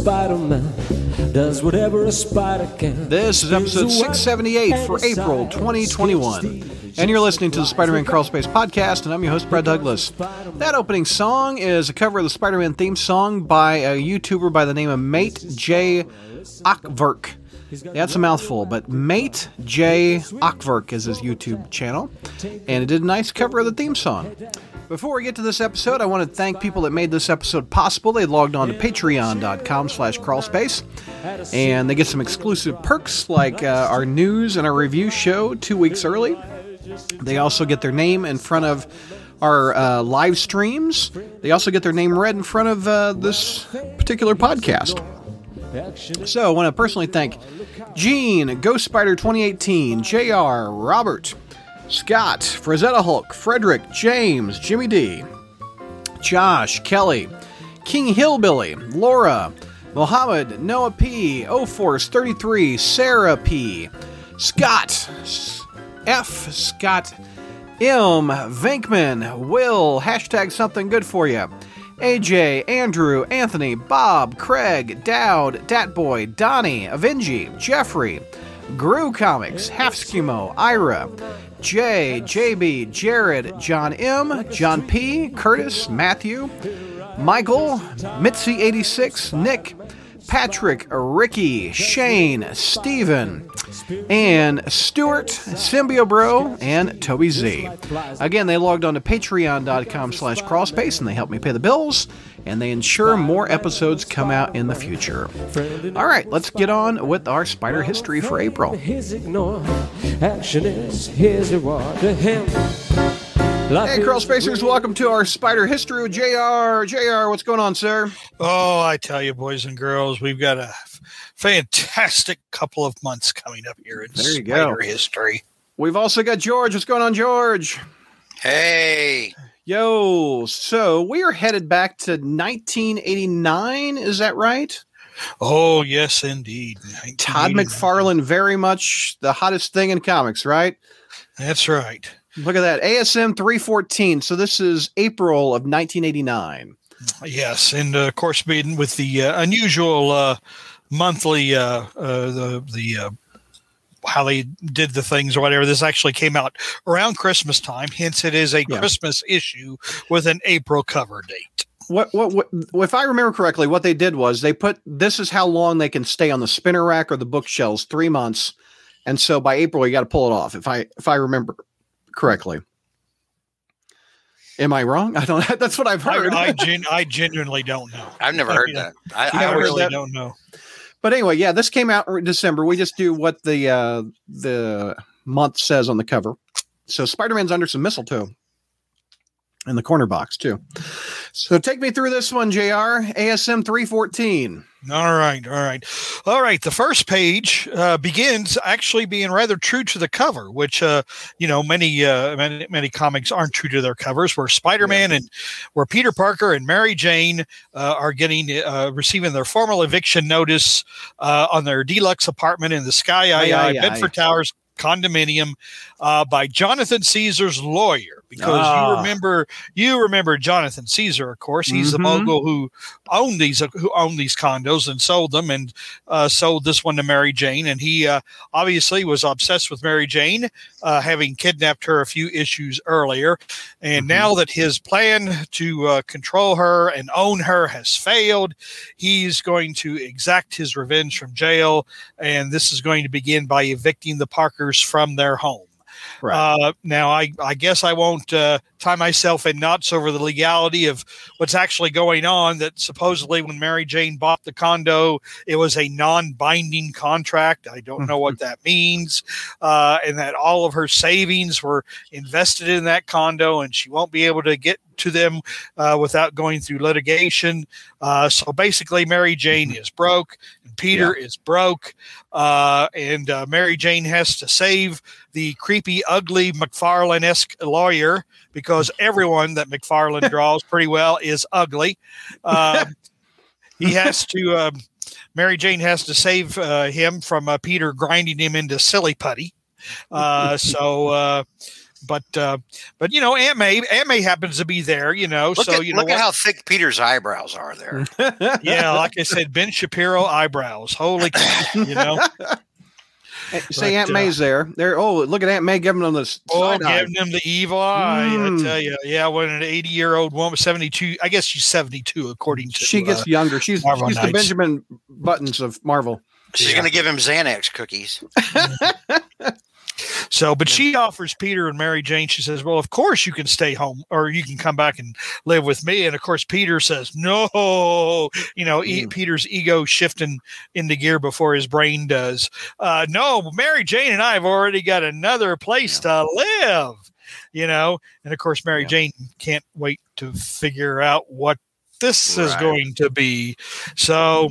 Spider-Man does whatever a spider can. This is episode 678 for April 2021. And you're listening to the Spider-Man Crawl Space Podcast, and I'm your host, Brad Douglas. That opening song is a cover of the Spider-Man theme song by a YouTuber by the name of Mate J. Okverk. That's a mouthful, but Mate J. Okverk is his YouTube channel, and it did a nice cover of the theme song. Before we get to this episode, I want to thank people that made this episode possible. They logged on to patreon.com/crawlspace, and they get some exclusive perks like our news and our review show 2 weeks early. They also get their name in front of our live streams. They also get their name read in front of this particular podcast. So I want to personally thank Gene, Ghost Spider 2018, JR, Robert, Scott, Frazetta Hulk, Frederick, James, Jimmy D, Josh, Kelly, King Hillbilly, Laura, Mohammed, Noah P, O-Force 33, Sarah P, Scott, F, Scott, M, Venkman, Will, hashtag something good for you, AJ, Andrew, Anthony, Bob, Craig, Dowd, Datboy, Donnie, Avengi, Jeffrey, Gru Comics, Halfskimo, Ira, Jay, JB, Jared, John M, John P, Curtis, Matthew, Michael, Mitzi86, Nick, Patrick, Ricky, Shane, Steven, and Stuart, Symbiobro, and Toby Z. Again, they logged on to patreon.com/crawlspace, and they help me pay the bills, and they ensure more episodes come out in the future. All right, let's get on with our spider history for April. Hey, Crawl Spacers, welcome to our Spider History with JR. JR, what's going on, sir? Oh, I tell you, boys and girls, we've got a fantastic couple of months coming up here in Spider History. We've also got George. What's going on, George? Hey. Yo, so we are headed back to 1989, is that right? Oh, yes, indeed. Todd McFarlane, very much the hottest thing in comics, right? That's right. Look at that. ASM 314. So this is April of 1989. Yes. And of course, being with the unusual monthly, how they did the things or whatever. This actually came out around Christmas time. Hence, it is a Christmas issue with an April cover date. What, if I remember correctly, what they did was they put, this is how long they can stay on the spinner rack or the bookshelves, 3 months. And so by April, you got to pull it off. If I remember correctly. Am I wrong? I don't. That's what I've heard. I genuinely don't know. I've never heard that. I really don't know. But anyway, yeah, this came out in December. We just do what the month says on the cover. So Spider-Man's under some mistletoe in the corner box too. So take me through this one, JR. ASM 314. All right. The first page begins actually being rather true to the cover, which many comics aren't true to their covers. Where Spider-Man and where Peter Parker and Mary Jane are receiving their formal eviction notice on their deluxe apartment in the Sky II Bedford Towers condominium by Jonathan Caesar's lawyer, because you remember Jonathan Caesar, of course. He's the mogul who owned these condos and sold them, and sold this one to Mary Jane, and he obviously was obsessed with Mary Jane, having kidnapped her a few issues earlier, and now that his plan to control her and own her has failed, he's going to exact his revenge from jail, and this is going to begin by evicting the Parkers from their home. Right. Now, I guess I won't tie myself in knots over the legality of what's actually going on, that supposedly when Mary Jane bought the condo, it was a non-binding contract. I don't know what that means. And that all of her savings were invested in that condo, and she won't be able to get to them without going through litigation. So basically, Mary Jane is broke, and Peter is broke, and Mary Jane has to save the creepy, ugly McFarlane-esque lawyer, because everyone that McFarlane draws pretty well is ugly. He has to. Mary Jane has to save him from Peter grinding him into silly putty. So. But you know, Aunt May happens to be there, you know. Look at how thick Peter's eyebrows are there. Yeah, like I said, Ben Shapiro eyebrows. Holy cow, you know. Say Aunt May's there. There. Oh, look at Aunt May giving them the giving them the evil eye. I tell you, yeah. When an 80-year-old woman, 72, I guess she's 72, according to she gets younger. She's the Benjamin Buttons of Marvel. She's gonna give him Xanax cookies. So, but she offers Peter and Mary Jane, she says, well, of course you can stay home or you can come back and live with me. And of course, Peter says, no, you know, Peter's ego shifting into gear before his brain does. No, Mary Jane and I have already got another place to live, you know? And of course, Mary Jane can't wait to figure out what this is going to be. So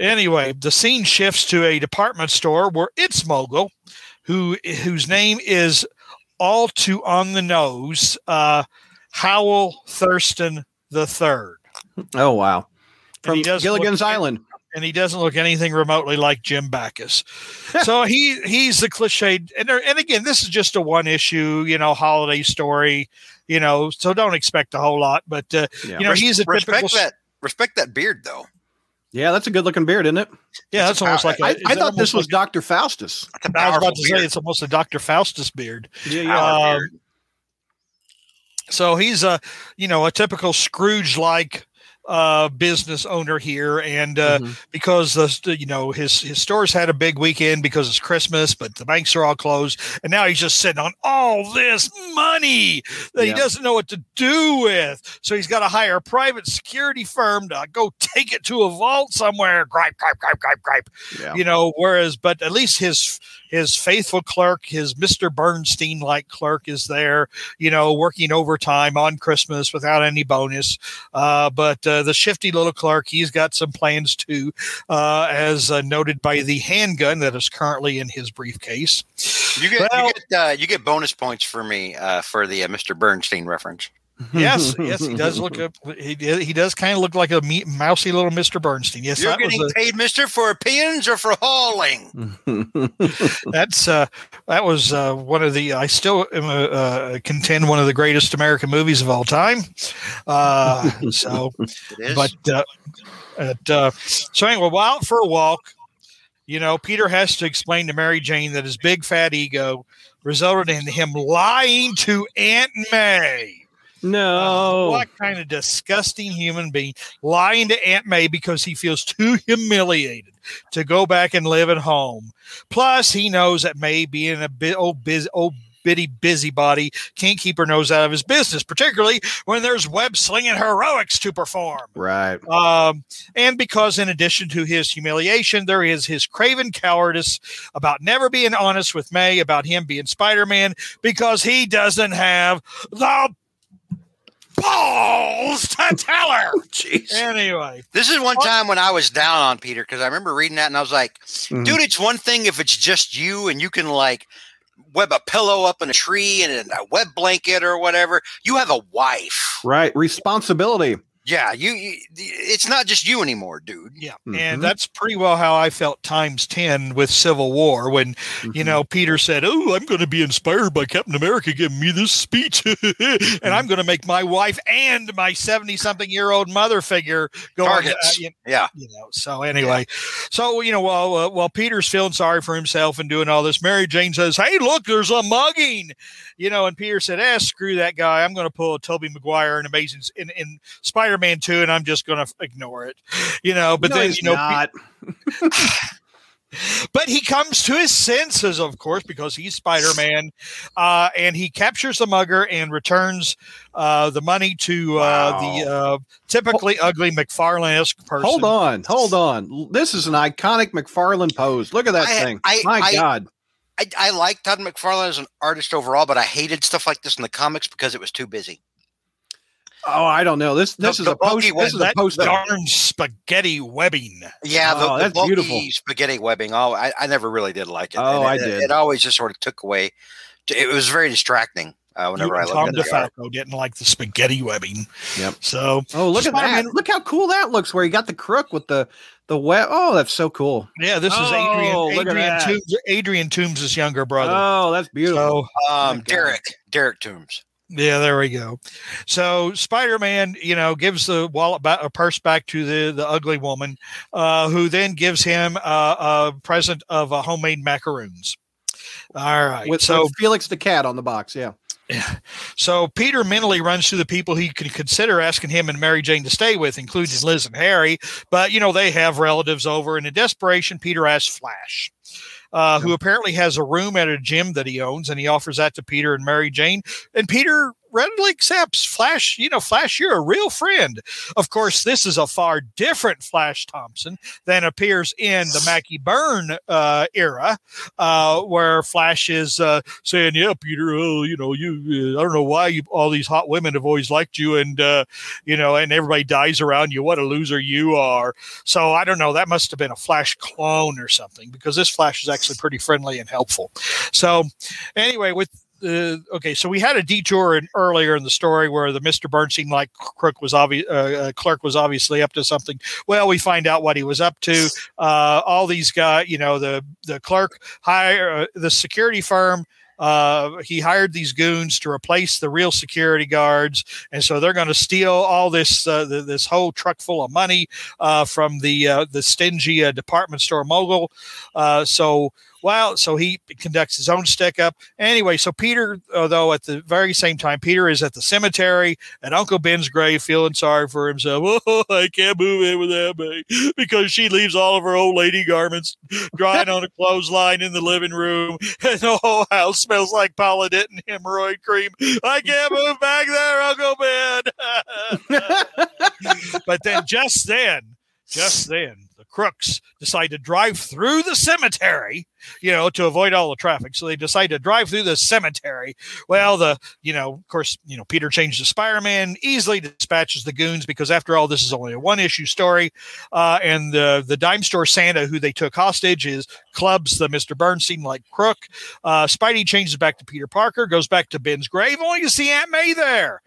anyway, the scene shifts to a department store where it's Mogul, whose name is all too on the nose, Howell Thurston III. Oh, wow. From Gilligan's Island. And he doesn't look anything remotely like Jim Backus. So he's the cliched. And again, this is just a one issue, you know, holiday story, you know, so don't expect a whole lot. But, you know, he's a typical. Respect that beard, though. Yeah, that's a good looking beard, isn't it? Yeah, that's almost like I thought this was Dr. Faustus. I was about to say it's almost a Dr. Faustus beard. Yeah. So he's a typical Scrooge like business owner here, and because his stores had a big weekend because it's Christmas, but the banks are all closed, and now he's just sitting on all this money that he doesn't know what to do with. So he's got to hire a private security firm to go take it to a vault somewhere. Gripe. Yeah. You know, whereas, but at least his faithful clerk, his Mr. Bernstein like clerk, is there, you know, working overtime on Christmas without any bonus. But the shifty little clerk, he's got some plans too, as noted by the handgun that is currently in his briefcase. You get bonus points for me for the Mr. Bernstein reference. Yes, he does look up. He does kind of look like a mousy little Mr. Bernstein. Yes, you're getting paid, Mister, for pins or for hauling. That was one of the. I still contend one of the greatest American movies of all time. So anyway, we're out for a walk. You know, Peter has to explain to Mary Jane that his big fat ego resulted in him lying to Aunt May. No. What kind of disgusting human being, lying to Aunt May because he feels too humiliated to go back and live at home. Plus, he knows that May, being a bitty busybody, can't keep her nose out of his business, particularly when there's web-slinging heroics to perform. Right. And because in addition to his humiliation, there is his craven cowardice about never being honest with May, about him being Spider-Man, because he doesn't have the balls to tell her. Jeez. Anyway, this is one time when I was down on Peter, because I remember reading that and I was like, dude, it's one thing if it's just you and you can like web a pillow up in a tree and a web blanket or whatever. You have a wife, right? Responsibility. Yeah, you it's not just you anymore, dude. Yeah. And that's pretty well how I felt times 10 with Civil War when, you know, Peter said, oh, I'm going to be inspired by Captain America giving me this speech. And I'm going to make my wife and my 70-something-year-old mother figure go targets. So anyway, so, you know, while Peter's feeling sorry for himself and doing all this, Mary Jane says, hey, look, there's a mugging. You know, and Peter said, screw that guy. I'm going to pull a Tobey Maguire and Amazing in Spider-Man 2, and I'm just going to ignore it. You know, but no, then, you know, but he comes to his senses, of course, because he's Spider-Man, and he captures the mugger and returns the money to the typically ugly McFarlane-esque person. Hold on. This is an iconic McFarlane pose. Look at that thing. My God. I like Todd McFarlane as an artist overall, but I hated stuff like this in the comics because it was too busy. Oh, I don't know. This is a post darn spaghetti webbing. Yeah, that's bulky beautiful spaghetti webbing. Oh, I never really did like it. Oh, I did. It always just sort of took away. It was very distracting. whenever I look at it. Tom DeFalco didn't like the spaghetti webbing. Yep. So, oh, look at that. Look how cool that looks where he got the crook with the web. Oh, that's so cool. Yeah, this is Adrian Toombs' younger brother. Oh, that's beautiful. So, Derek Toombs. Yeah, there we go. So Spider-Man, gives the wallet back, a purse back to the ugly woman, who then gives him a present of homemade macaroons. All right. With Felix the Cat on the box. Yeah. Yeah. So Peter mentally runs through the people he could consider asking him and Mary Jane to stay with, including Liz and Harry. But, they have relatives over. And in desperation, Peter asks Flash, who apparently has a room at a gym that he owns, and he offers that to Peter and Mary Jane. And Peter readily accepts. Flash, Flash, you're a real friend. Of course, this is a far different Flash Thompson than appears in the Mackie Byrne era, where Flash is saying, yeah, Peter, I don't know why all these hot women have always liked you, and, and everybody dies around you. What a loser you are. So I don't know. That must have been a Flash clone or something, because this Flash is actually pretty friendly and helpful. So anyway, so we had a detour earlier in the story where the Mr. Bernstein like crook was clerk was obviously up to something. Well, we find out what he was up to. All these guys, the clerk hired the security firm. He hired these goons to replace the real security guards, and so they're going to steal all this this whole truck full of money from the stingy department store mogul. So he conducts his own stick up. Anyway, so Peter, though, at the very same time, Peter is at the cemetery at Uncle Ben's grave feeling sorry for himself. Oh, I can't move in with that baby because she leaves all of her old lady garments drying on a clothesline in the living room. And the whole house smells like Polident and hemorrhoid cream. I can't move back there, Uncle Ben. But then just then, crooks decide to drive through the cemetery, to avoid all the traffic. So they decide to drive through the cemetery. Well, Peter changed to Spider-Man, easily dispatches the goons because after all, this is only a one-issue story. And the dime store Santa, who they took hostage, clubs the Mr. Bernstein like crook. Spidey changes back to Peter Parker, goes back to Ben's grave, only to see Aunt May there.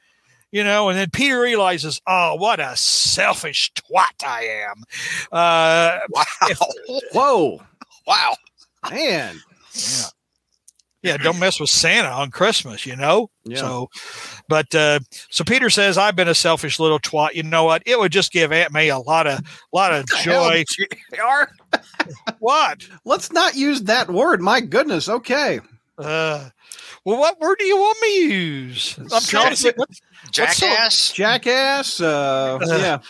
And then Peter realizes, oh, what a selfish twat I am. Whoa. Wow. Man. Yeah. Yeah, don't mess with Santa on Christmas, Yeah. So Peter says, I've been a selfish little twat. You know what? It would just give Aunt May a lot of joy. What? Let's not use that word. My goodness. Okay. Well, what word do you want me to use? I'm trying to say jackass. Jackass. Idiot.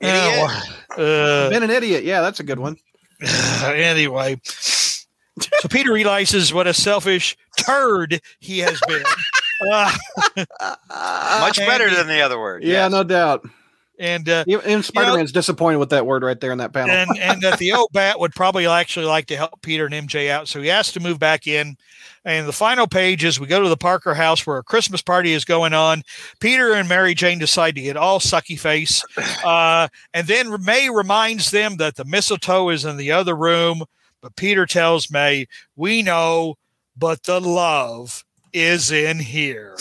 Been an idiot. Yeah, that's a good one. Anyway, so Peter realizes what a selfish turd he has been. Much better than the other word. Yeah, yes. No doubt. And Spider-Man's disappointed with that word right there in that panel. And that the old bat would probably actually like to help Peter and MJ out. So he asked to move back in. And the final page is we go to the Parker house where a Christmas party is going on. Peter and Mary Jane decide to get all sucky face. And then May reminds them that the mistletoe is in the other room. But Peter tells May, we know, but the love is in here.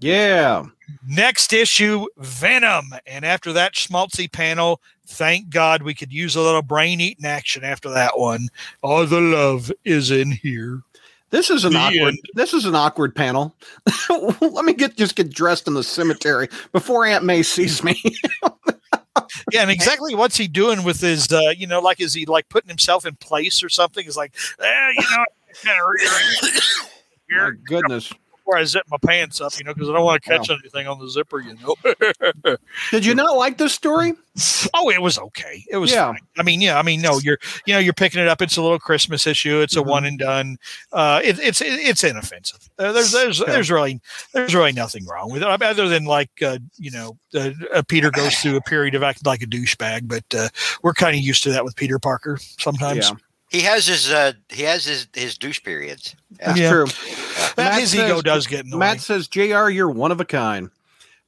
Yeah. Next issue, Venom. And after that schmaltzy panel, thank God we could use a little brain-eating action after that one. All the love is in here. This is an awkward panel. Let me get dressed in the cemetery before Aunt May sees me. Yeah, and exactly what's he doing with his, is he like putting himself in place or something? It's like, My goodness. I zip my pants up, because I don't want to catch anything on the zipper, Did you not like this story? Oh, it was okay. It was fine. You're picking it up. It's a little Christmas issue. It's a one and done. It's inoffensive. There's really nothing wrong with it other than Peter goes through a period of acting like a douchebag, but we're kind of used to that with Peter Parker sometimes. Yeah. He has his douche periods. Yeah. That's true. His ego does get in the way. Matt says, JR, you're one of a kind.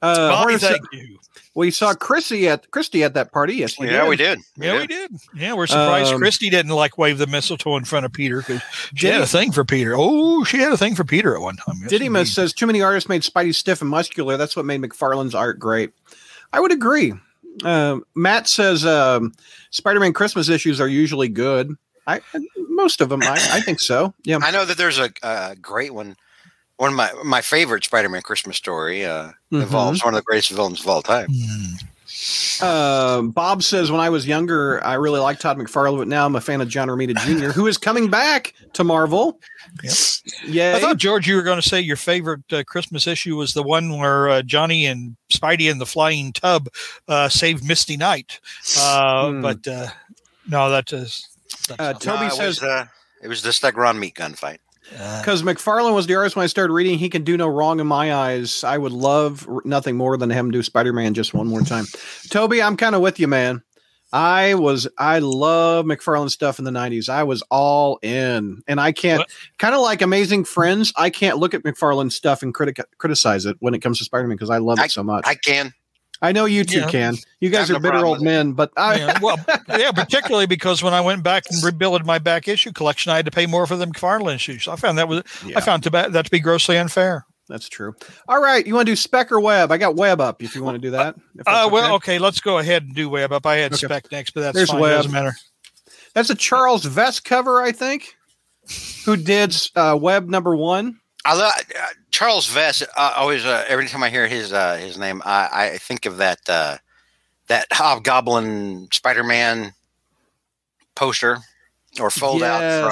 Bobby, thank you. We saw Christy at that party. Yes, we did. Yeah, we're surprised Christy didn't like wave the mistletoe in front of Peter because she had a thing for Peter. Oh, she had a thing for Peter at one time. Yes, Didymus says too many artists made Spidey stiff and muscular. That's what made McFarlane's art great. I would agree. Matt says Spider-Man Christmas issues are usually good. Most of them, I think so. Yeah, I know that there's a great one. One of my favorite Spider-Man Christmas story involves one of the greatest villains of all time. Bob says, when I was younger, I really liked Todd McFarlane, but now I'm a fan of John Romita Jr., who is coming back to Marvel. Yep. Yeah, I thought, George, you were going to say your favorite Christmas issue was the one where Johnny and Spidey in the flying tub saved Misty Knight. But no, that is... Toby says... it was the Stegron meat gunfight. Because McFarlane was the artist when I started reading, he can do no wrong in my eyes. I would love nothing more than him do Spider-Man just one more time. Toby, I'm kind of with you, man. I love McFarlane stuff in the 90s. I was all in, and I can't kind of like Amazing Friends. I can't look at McFarlane stuff and criticize it when it comes to Spider-Man because I love it so much. I can. I know you two can. You guys are bitter old men, but I... particularly because when I went back and rebuilt my back issue collection, I had to pay more for the McFarlane issues. I found that to be grossly unfair. That's true. All right, you want to do Spec or Web? I got Web up if you want to do that. Okay, let's go ahead and do Web up. I had Spec next, but that's fine. Web. It doesn't matter. That's a Charles Vest cover, I think, who did Web number 1. I love Charles Vest. Always, every time I hear his name, I think of that Hobgoblin Spider-Man poster or fold-out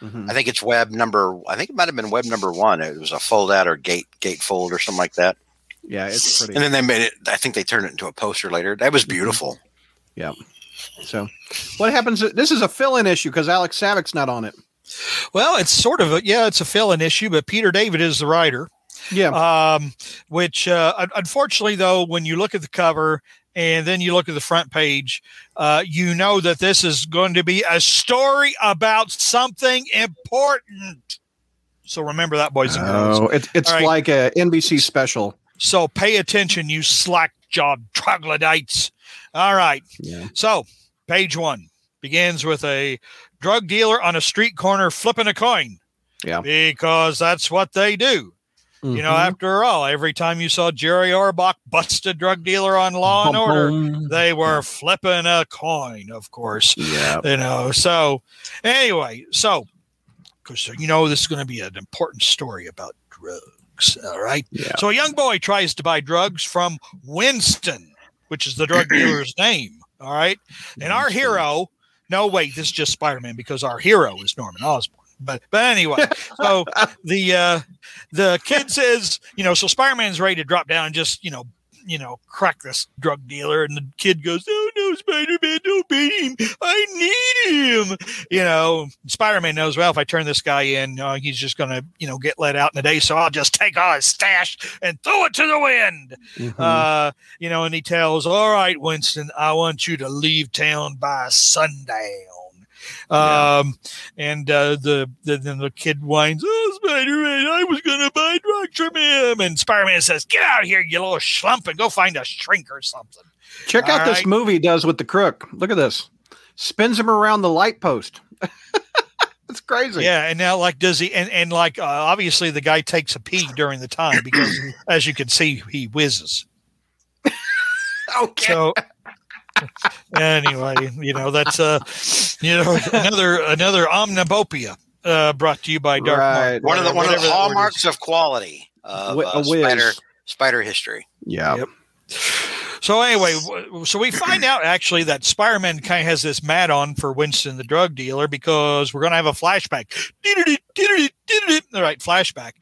from. I think it's Web number. I think it might have been Web number 1. It was a fold-out or gate fold or something like that. Yeah, it's pretty. And then they made it. I think they turned it into a poster later. That was beautiful. Yeah. So, what happens? This is a fill-in issue because Alex Savik's not on it. Well, it's sort of it's a fill-in issue, but Peter David is the writer. Yeah. Which, unfortunately, though, when you look at the cover and then you look at the front page, you know that this is going to be a story about something important. So remember that, boys and girls. Oh, it's right. Like a NBC special. So pay attention, you slack-jawed troglodytes. All right. Yeah. So page 1 begins with a drug dealer on a street corner flipping a coin. Yeah. Because that's what they do. Mm-hmm. You know, after all, every time you saw Jerry Orbach bust a drug dealer on Law and Order, they were flipping a coin, of course. Yeah. You know, so anyway, because you know this is going to be an important story about drugs. All right. Yeah. So a young boy tries to buy drugs from Winston, which is the drug dealer's name. All right. And our hero... No, wait, this is just Spider-Man because our hero is Norman Osborn. But anyway, so the kid says, you know, so Spider-Man's ready to drop down and just, you know, crack this drug dealer. And the kid goes, oh, no, Spider-Man, don't beat him. I need him. You know, Spider-Man knows, well, if I turn this guy in, he's just going to, you know, get let out in a day. So I'll just take all his stash and throw it to the wind. Mm-hmm. You know, and he tells, all right, Winston, I want you to leave town by sundown. Then the kid whines, oh, Spider-Man, I was going to buy drugs from him. And Spider-Man says, get out of here, you little schlump, and go find a shrink or something. Check out this movie does with the crook. Look at this. Spins him around the light post. It's crazy. Yeah. And now does he, and obviously the guy takes a pee during the time because as you can see, he whizzes. Okay. So, anyway, you know, that's another omnibopia brought to you by Dark Mark. One of the hallmarks of quality of spider history. Yeah. Yep. So anyway, so we find out actually that Spider-Man kind of has this mad on for Winston the drug dealer because we're going to have a flashback. All right, flashback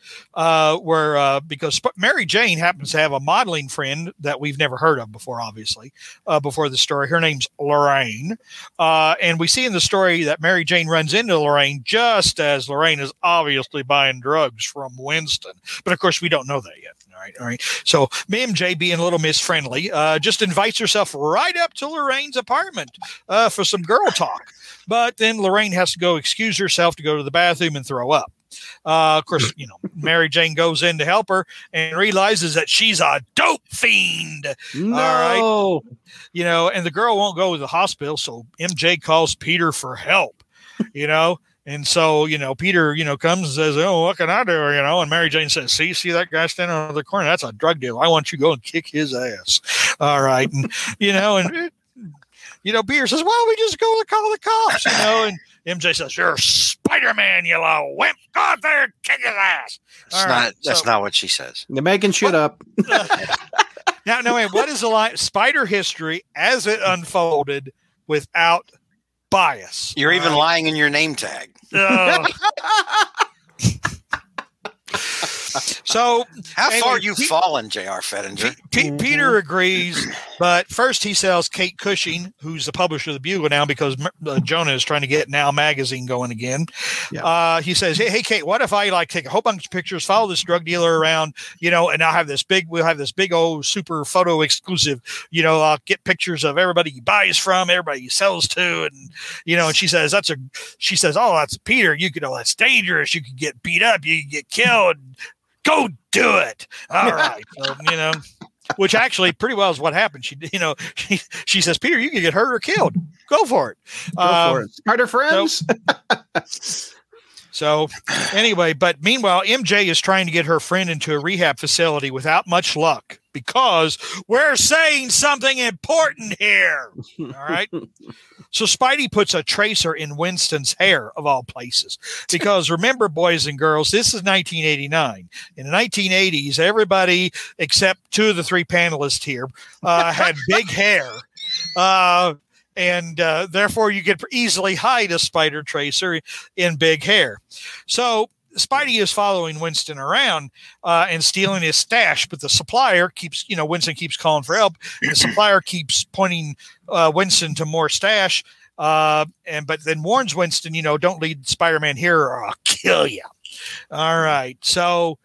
where because Mary Jane happens to have a modeling friend that we've never heard of before, obviously, before the story. Her name's Lorraine. And we see in the story that Mary Jane runs into Lorraine just as Lorraine is obviously buying drugs from Winston. But, of course, we don't know that yet. All right. So MJ, being a little Miss Friendly, just invites herself right up to Lorraine's apartment for some girl talk. But then Lorraine has to go excuse herself to go to the bathroom and throw up. Of course, you know, Mary Jane goes in to help her and realizes that she's a dope fiend. No. All right. You know, and the girl won't go to the hospital. So MJ calls Peter for help, you know. And so, you know, Peter, you know, comes and says, oh, what can I do? You know, and Mary Jane says, see that guy standing over the corner? That's a drug deal. I want you to go and kick his ass. All right. And, you know, and, you know, Peter says, well, we just go and call the cops, you know, and MJ says, you're Spider-Man, you little wimp. Go out there and kick his ass. That's not what she says. They're making shit up. Now, what is the line? Spider history as it unfolded without bias. You're even lying in your name tag. So how far you've fallen, J.R. Fettinger? Peter agrees, but first he sells Kate Cushing, who's the publisher of the Bugle now, because Jonah is trying to get Now Magazine going again. Yeah. He says, hey, Kate, what if I like take a whole bunch of pictures, follow this drug dealer around, you know, and we'll have this big old super photo exclusive, you know, I'll get pictures of everybody he buys from, everybody he sells to, and you know, and she says, oh, that's Peter, you could, oh, that's dangerous, you could get beat up, you could get killed. Go do it. All right. So, you know, which actually pretty well is what happened. She, you know, she says, Peter, you can get hurt or killed. Go for it. Are they friends? So anyway, but meanwhile, MJ is trying to get her friend into a rehab facility without much luck because we're saying something important here. All right. So Spidey puts a tracer in Winston's hair, of all places, because remember, boys and girls, this is 1989. In the 1980s, everybody except two of the three panelists here had big hair. And therefore, you could easily hide a spider tracer in big hair. So Spidey is following Winston around and stealing his stash, but the supplier keeps, you know, Winston keeps calling for help. And the supplier keeps pointing Winston to more stash, but then warns Winston, you know, don't lead Spider-Man here or I'll kill you. All right. So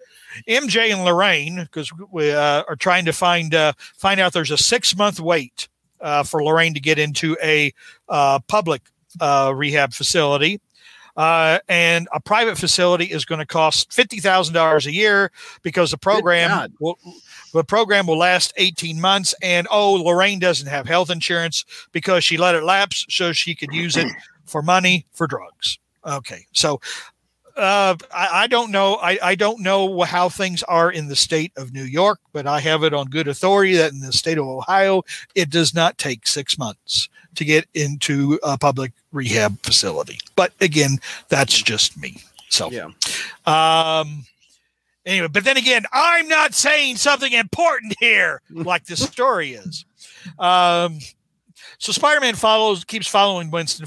MJ and Lorraine, because we are trying to find out there's a 6-month wait for Lorraine to get into a public rehab facility. And a private facility is going to cost $50,000 a year because the program will last 18 months. And Lorraine doesn't have health insurance because she let it lapse so she could use it for money for drugs. Okay. So, I don't know. I don't know how things are in the state of New York, but I have it on good authority that in the state of Ohio, it does not take 6 months to get into a public rehab facility. But again, that's just me. So, yeah. Anyway, but then again, I'm not saying something important here like this story is. So Spider-Man follows Winston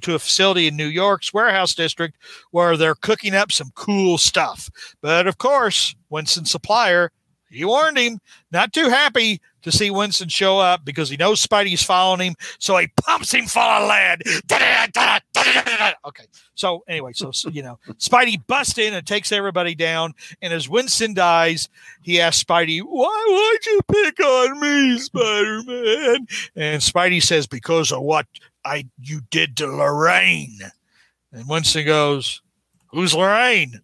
to a facility in New York's warehouse district where they're cooking up some cool stuff. But of course, Winston's supplier, he warned him, not too happy to see Winston show up because he knows Spidey's following him. So he pumps him full of lead. Okay. So anyway, so you know, Spidey busts in and takes everybody down. And as Winston dies, he asks Spidey, "Why would you pick on me, Spider-Man?" And Spidey says, "Because of what you did to Lorraine." And Winston goes, "Who's Lorraine?"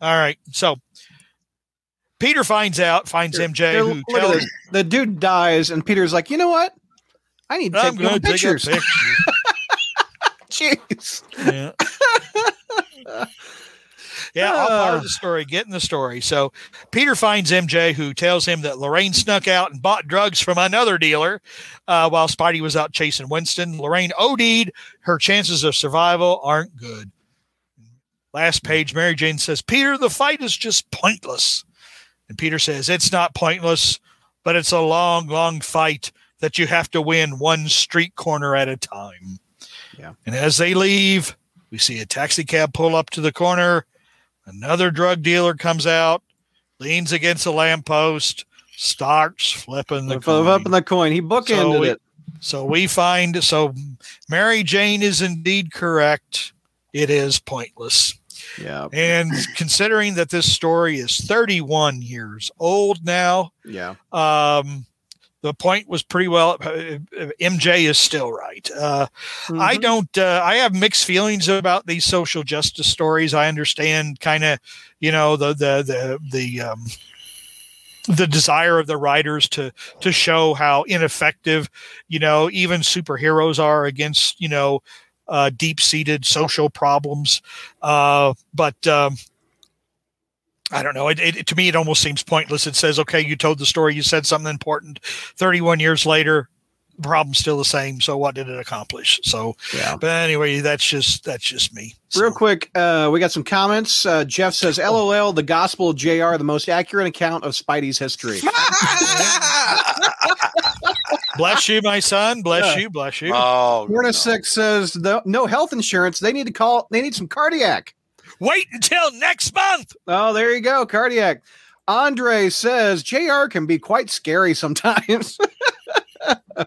All right. So Peter finds MJ. Who tells the dude dies, and Peter's like, "You know what? I need to take more pictures." Jeez. Yeah. Yeah, all part of the story, getting the story. So Peter finds MJ, who tells him that Lorraine snuck out and bought drugs from another dealer while Spidey was out chasing Winston. Lorraine OD'd. Her chances of survival aren't good. Last page, Mary Jane says, "Peter, the fight is just pointless." And Peter says, "It's not pointless, but it's a long, long fight that you have to win one street corner at a time." Yeah. And as they leave, we see a taxi cab pull up to the corner. Another drug dealer comes out, leans against a lamppost, starts flipping the coin. Flipping the coin. He bookended it. So Mary Jane is indeed correct. It is pointless. Yeah. And considering that this story is 31 years old now, yeah. The point was pretty well. MJ is still right. I don't. I have mixed feelings about these social justice stories. I understand kind of, you know, the desire of the writers to show how ineffective, you know, even superheroes are against, you know, deep-seated social problems. But I don't know. It, to me, it almost seems pointless. It says, okay, you told the story, you said something important. 31 years later, the problem's still the same. So what did it accomplish? So, yeah. But anyway, that's just me. So. Real quick, we got some comments. Jeff says, LOL, the gospel of JR, the most accurate account of Spidey's history. Bless you, my son. Bless you. Oh, Cornasix says, no health insurance. They need some cardiac. Wait until next month. Oh, there you go. Cardiac. Andre says JR can be quite scary sometimes.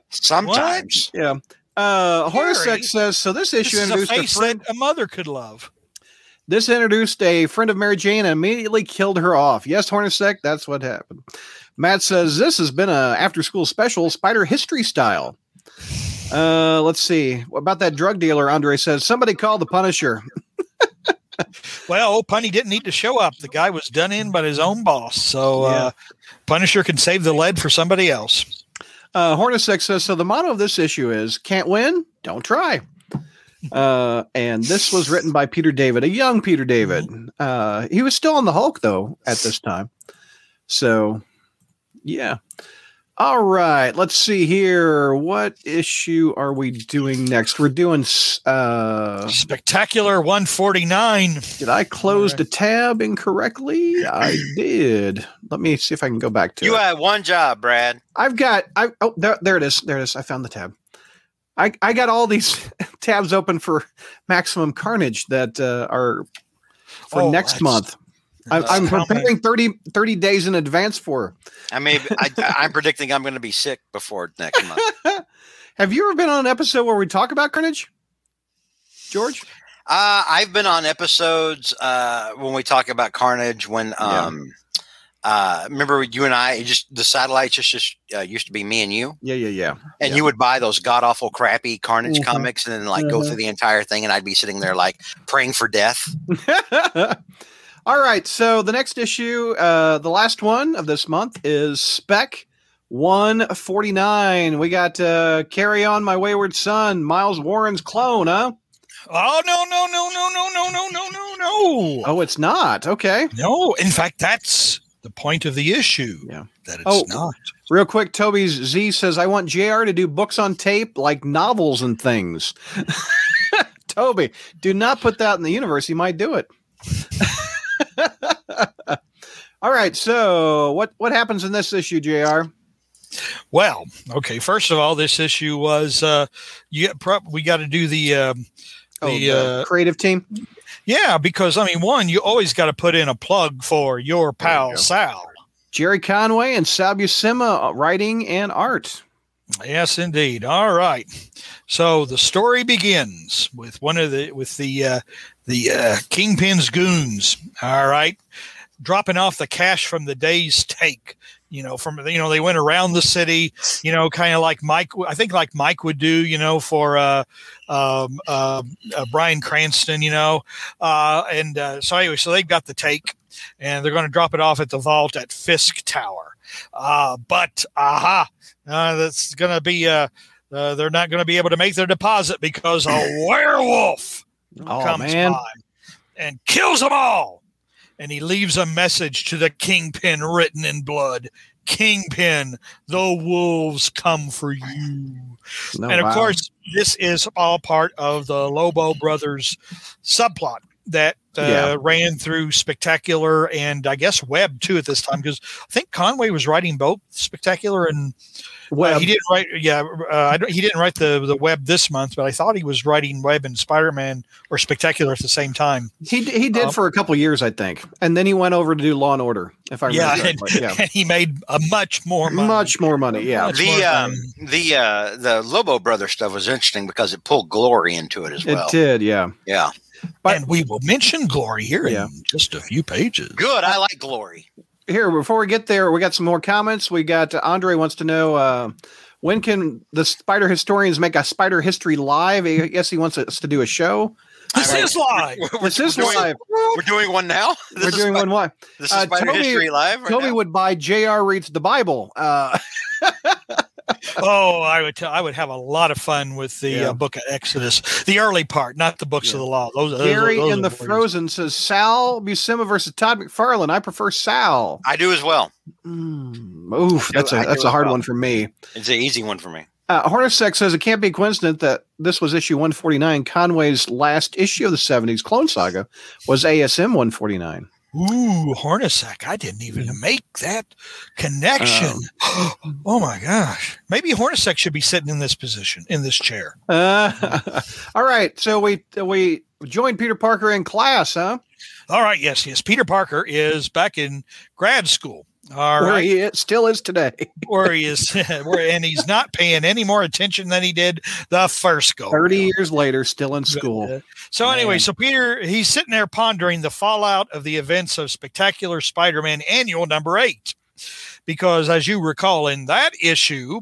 Sometimes. What? Yeah. Horsex says, so this issue introduced a friend a mother could love. This introduced a friend of Mary Jane and immediately killed her off. Yes, Hornacek, that's what happened. Matt says this has been a after-school special, Spider History style. Let's see. What about that drug dealer? Andre says somebody called the Punisher. Well, old Punny didn't need to show up. The guy was done in by his own boss. So yeah. Punisher can save the lead for somebody else. Hornacek says, so the motto of this issue is, can't win, don't try. And this was written by Peter David, a young Peter David. He was still on the Hulk, though, at this time. So, yeah. All right. Let's see here. What issue are we doing next? We're doing Spectacular 149. Did I close the tab incorrectly? I did. Let me see if I can go back to it. You had one job, Brad. There it is. There it is. I found the tab. I got all these tabs open for Maximum Carnage that are for next month. I'm preparing 30 days in advance for. I mean, I'm predicting I'm going to be sick before next month. Have you ever been on an episode where we talk about Carnage, George? I've been on episodes when we talk about Carnage. When remember you and I, just the satellites just used to be me and you. Yeah. And you would buy those god awful crappy Carnage comics and then go through the entire thing, and I'd be sitting there like praying for death. All right, so the next issue, the last one of this month, is Spec 149. We got Carrion, My Wayward Son, Miles Warren's clone, huh? Oh, no. Oh, it's not. Okay. No, in fact, that's the point of the issue, that it's not. Real quick, Toby's Z says, I want JR to do books on tape like novels and things. Toby, do not put that in the universe. He might do it. All right, so what happens in this issue, JR? Well, okay, first of all, this issue was we got to do the creative team. Yeah, because I mean, one, you always got to put in a plug for your pal Sal. Jerry Conway and Sal Buscema, writing and art. Yes, indeed. All right. So the story begins with the Kingpin's goons. All right. Dropping off the cash from the day's take, they went around the city, kind of like Mike, I think like Mike would do, for Bryan Cranston, so anyway, so they've got the take and they're going to drop it off at the vault at Fisk Tower. That's going to be, they're not going to be able to make their deposit because a werewolf comes by and kills them all. And he leaves a message to the Kingpin written in blood. Kingpin, the wolves come for you. Course, this is all part of the Lobo Brothers subplot that ran through Spectacular and I guess Webb too at this time, because I think Conway was writing both Spectacular and Webb. He didn't write. Yeah, he didn't write the Webb this month, but I thought he was writing Webb and Spider-Man or Spectacular at the same time. He did for a couple years, I think, and then he went over to do Law and Order. If I remember, and he made much more money. Yeah, the Lobo Brother stuff was interesting because it pulled Glory into it as well. It did, yeah. But, and we will mention Glory here in just a few pages. Good. I like Glory. here, before we get there, we got some more comments. We got Andre wants to know, when can the Spider Historians make a Spider History Live? I guess he wants us to do a show. This is live. We're doing one now. We're doing one live. This is Spider History Live. Toby would buy J.R. Reed's The Bible. I would have a lot of fun with the book of Exodus, the early part, not the books of the law. Gary in the Frozen says Sal Buscema versus Todd McFarlane. I prefer Sal. I do as well. That's a hard one for me. It's an easy one for me. Hornacek says it can't be a coincidence that this was issue 149. Conway's last issue of the 70s, Clone Saga, was ASM 149. Ooh, Hornacek. I didn't even make that connection. Oh, my gosh. Maybe Hornacek should be sitting in this position, in this chair. All right. So we joined Peter Parker in class, huh? All right. Yes. Peter Parker is back in grad school. He still is today. Where he is. And he's not paying any more attention than he did the first go. 30 years later, still in school. So Peter, he's sitting there pondering the fallout of the events of Spectacular Spider-Man Annual #8. Because as you recall in that issue,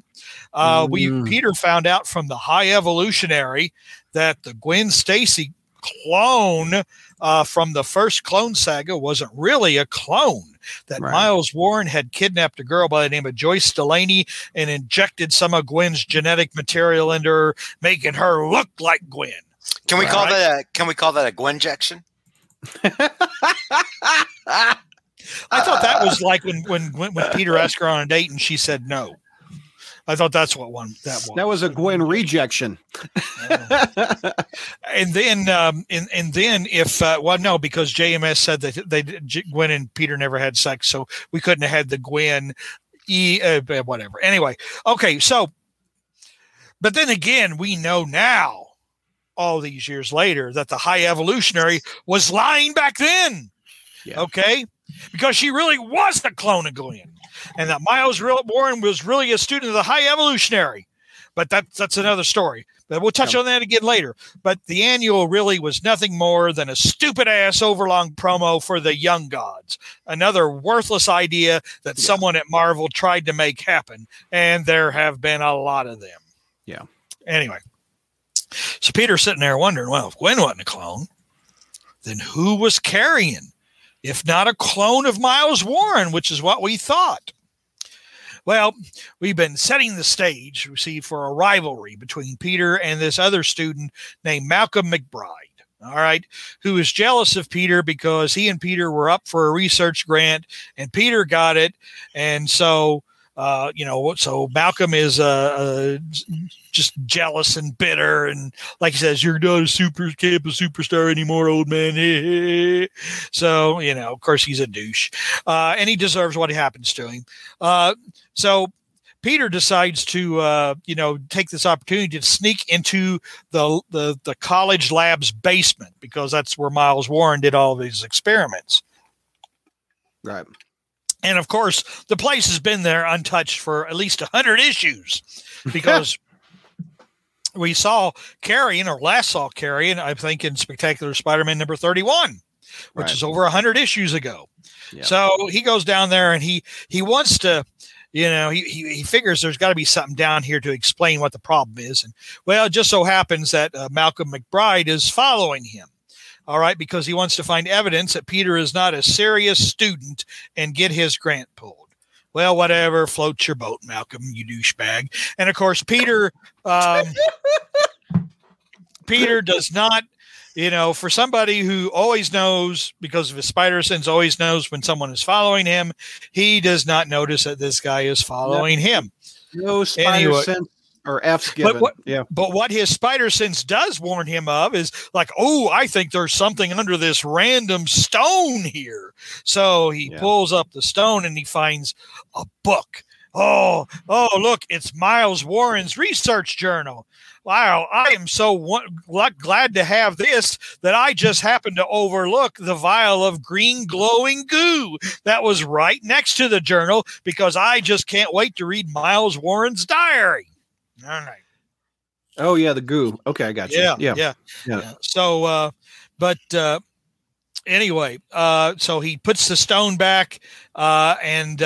Peter found out from the High Evolutionary that the Gwen Stacy clone from the first Clone Saga wasn't really a clone. Miles Warren had kidnapped a girl by the name of Joyce Delaney and injected some of Gwen's genetic material into her, making her look like Gwen. Can we call that a Gwenjection? I thought that was like when Peter asked her on a date and she said no. I thought that's what one that was. That was a Gwen rejection. Because JMS said that Gwen and Peter never had sex, so we couldn't have had the Gwen whatever. Anyway, okay. So, but then again, we know now, all these years later, that the High Evolutionary was lying back then. Yeah. Okay. Because she really was the clone of Gwen, and that Miles Warren was really a student of the High Evolutionary. But that's another story. But we'll touch on that again later. But the annual really was nothing more than a stupid-ass overlong promo for the Young Gods, another worthless idea that someone at Marvel tried to make happen, and there have been a lot of them. Yeah. Anyway, so Peter's sitting there wondering, well, if Gwen wasn't a clone, then who was Carrion? If not a clone of Miles Warren, which is what we thought. Well, we've been setting the stage, we see, for a rivalry between Peter and this other student named Malcolm McBride, all right, who is jealous of Peter because he and Peter were up for a research grant and Peter got it. And so, so Malcolm is just jealous and bitter. And like he says, you're not a campus superstar anymore, old man. So, of course, he's a douche. And he deserves what happens to him. So Peter decides to, take this opportunity to sneak into the college lab's basement because that's where Miles Warren did all of his experiments. Right. And, of course, the place has been there untouched for at least 100 issues because we saw Carrion, or last saw Carrion, I think, in Spectacular Spider-Man number 31, which is over 100 issues ago. Yeah. So he goes down there and he wants to, he figures there's got to be something down here to explain what the problem is. And, well, it just so happens that Malcolm McBride is following him. All right, because he wants to find evidence that Peter is not a serious student and get his grant pulled. Well, whatever, float your boat, Malcolm, you douchebag. And of course, Peter, Peter does not, for somebody who always knows because of his spider sense, always knows when someone is following him. He does not notice that this guy is following him. No spider sense. Or F's given. But what his spider sense does warn him of is like, oh, I think there's something under this random stone here. So he pulls up the stone and he finds a book. Oh, look, it's Miles Warren's research journal. Wow, I am so glad to have this that I just happened to overlook the vial of green glowing goo that was right next to the journal because I just can't wait to read Miles Warren's diary. All right. Oh yeah, the goo. Okay, I got you. Yeah. So, but anyway, so he puts the stone back, and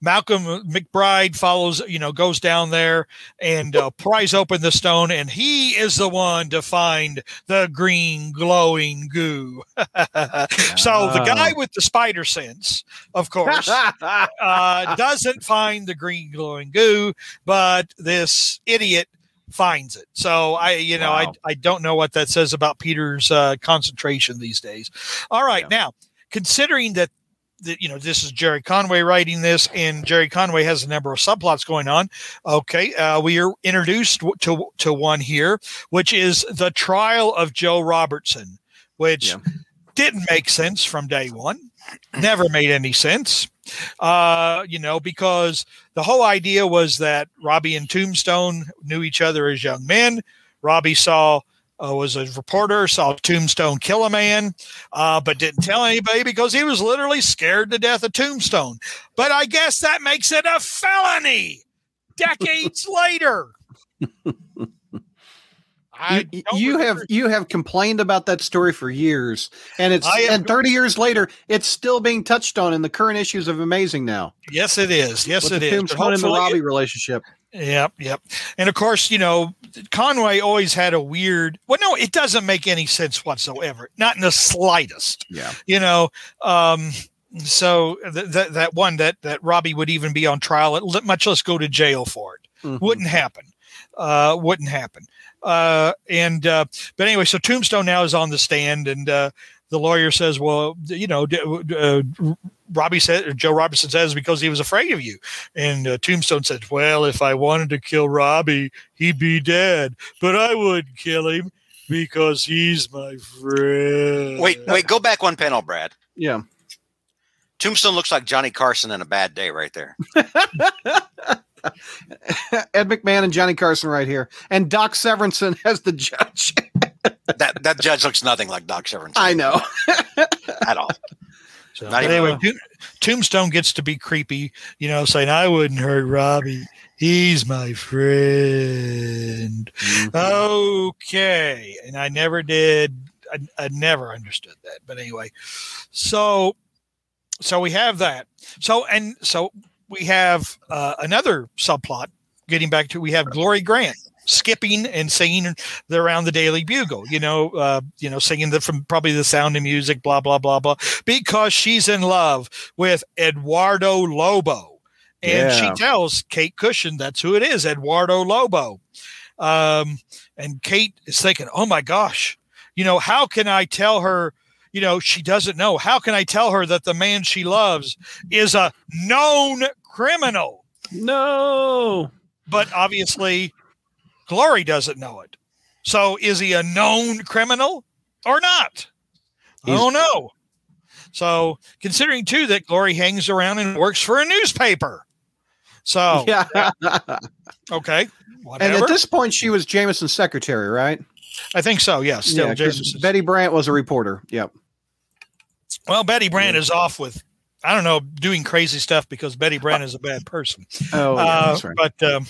Malcolm McBride follows, goes down there and pries open the stone, and he is the one to find the green glowing goo. So the guy with the spider sense, of course, doesn't find the green glowing goo, but this idiot finds it. So I don't know what that says about Peter's concentration these days. All right. Yeah. Now, considering that this is Jerry Conway writing this, and Jerry Conway has a number of subplots going on. Okay. We are introduced to one here, which is the trial of Joe Robertson, which didn't make sense from day one. Never made any sense. Because the whole idea was that Robbie and Tombstone knew each other as young men. Robbie was a reporter, saw Tombstone kill a man, but didn't tell anybody because he was literally scared to death of Tombstone. But I guess that makes it a felony decades later. You have complained about that story for years, and 30 years later, it's still being touched on in the current issues of Amazing now. Yes, it is. Yes, it is. The Tombstone and the Robbie relationship. Yep. And of course, Conway always had a weird. Well, no, it doesn't make any sense whatsoever. Not in the slightest. Yeah. So that one that Robbie would even be on trial, much less go to jail for it. Mm-hmm. Wouldn't happen. But anyway, so Tombstone now is on the stand, and the lawyer says, well, Joe Robertson says, because he was afraid of you. And Tombstone said, well, if I wanted to kill Robbie, he'd be dead, but I wouldn't kill him because he's my friend. Wait, go back one panel, Brad. Yeah. Tombstone looks like Johnny Carson in A Bad Day right there. Ed McMahon and Johnny Carson right here, and Doc Severinsen as the judge. that judge looks nothing like Doc Severinsen. I know. At all. So, anyway, Tombstone gets to be creepy, saying, I wouldn't hurt Robbie. He's my friend. Mm-hmm. Okay. And I never did. I never understood that. But anyway, so we have that. We have another subplot. Getting back to, we have Glory Grant skipping and singing around the Daily Bugle. Singing from probably The Sound of Music, blah blah blah blah, because she's in love with Eduardo Lobo, and she tells Kate Cushing that's who it is, Eduardo Lobo. And Kate is thinking, oh my gosh, how can I tell her? She doesn't know. How can I tell her that the man she loves is a known criminal? No. But obviously, Glory doesn't know it. So is he a known criminal or not? I don't know. So considering, too, that Glory hangs around and works for a newspaper. So, okay, whatever. And at this point, she was Jameson's secretary, right? I think so, yes. Still, Jameson's. Betty Brandt was a reporter. Yep. Well, Betty Brandt is off with, I don't know, doing crazy stuff because Betty Brandt is a bad person. Oh, yeah, that's right. But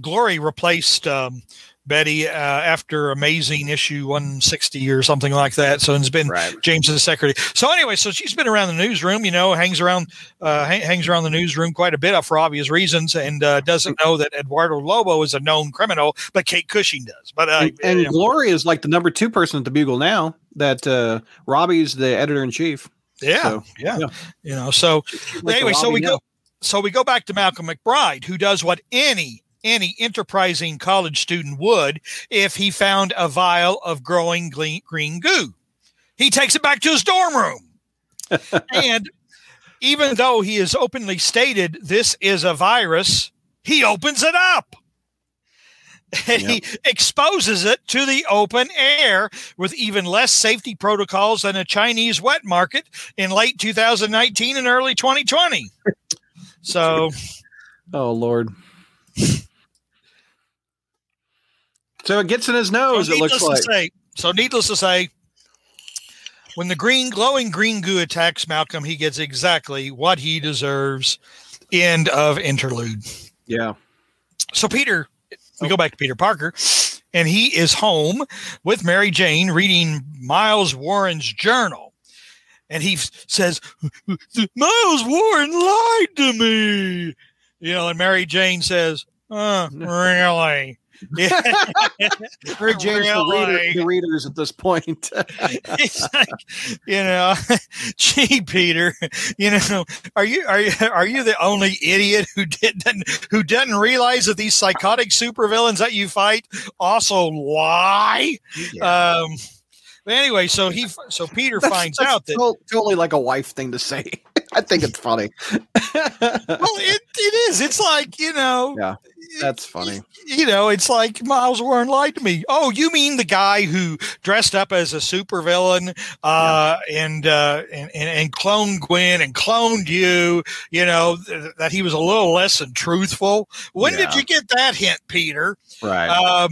Glory replaced Betty after Amazing issue 160 or something like that. So it's been Jameson's secretary. So anyway, so she's been around the newsroom, hangs around the newsroom quite a bit for obvious reasons, and doesn't know that Eduardo Lobo is a known criminal, but Kate Cushing does. But Glory is like the number 2 person at the Bugle now. That Robbie's the editor in chief. Yeah, so, yeah. So like anyway, so we go back to Malcolm McBride, who does what any enterprising college student would if he found a vial of growing green goo. He takes it back to his dorm room. And even though he has openly stated this is a virus, he opens it up. And he exposes it to the open air with even less safety protocols than a Chinese wet market in late 2019 and early 2020. So, oh, Lord. So it gets in his nose, it looks like. Needless to say, when the glowing green goo attacks Malcolm, he gets exactly what he deserves. End of interlude. Yeah. So we go back to Peter Parker. and he is home with Mary Jane reading Miles Warren's journal. And he says, Miles Warren lied to me. You know, and Mary Jane says, really? Yeah. Mary Jane's the readers at this point. It's like, you know, gee, Peter, you know, are you the only idiot who didn't realize that these psychotic supervillains that you fight also lie? Yeah. But anyway, so Peter finds out that totally like a wife thing to say. I think it's funny. Well, it is. It's like, you know. Yeah, that's funny. You know, it's like Miles Warren lied to me. Oh, you mean the guy who dressed up as a supervillain and cloned Gwen and cloned you know, that he was a little less than truthful. When did you get that hint, Peter? Right.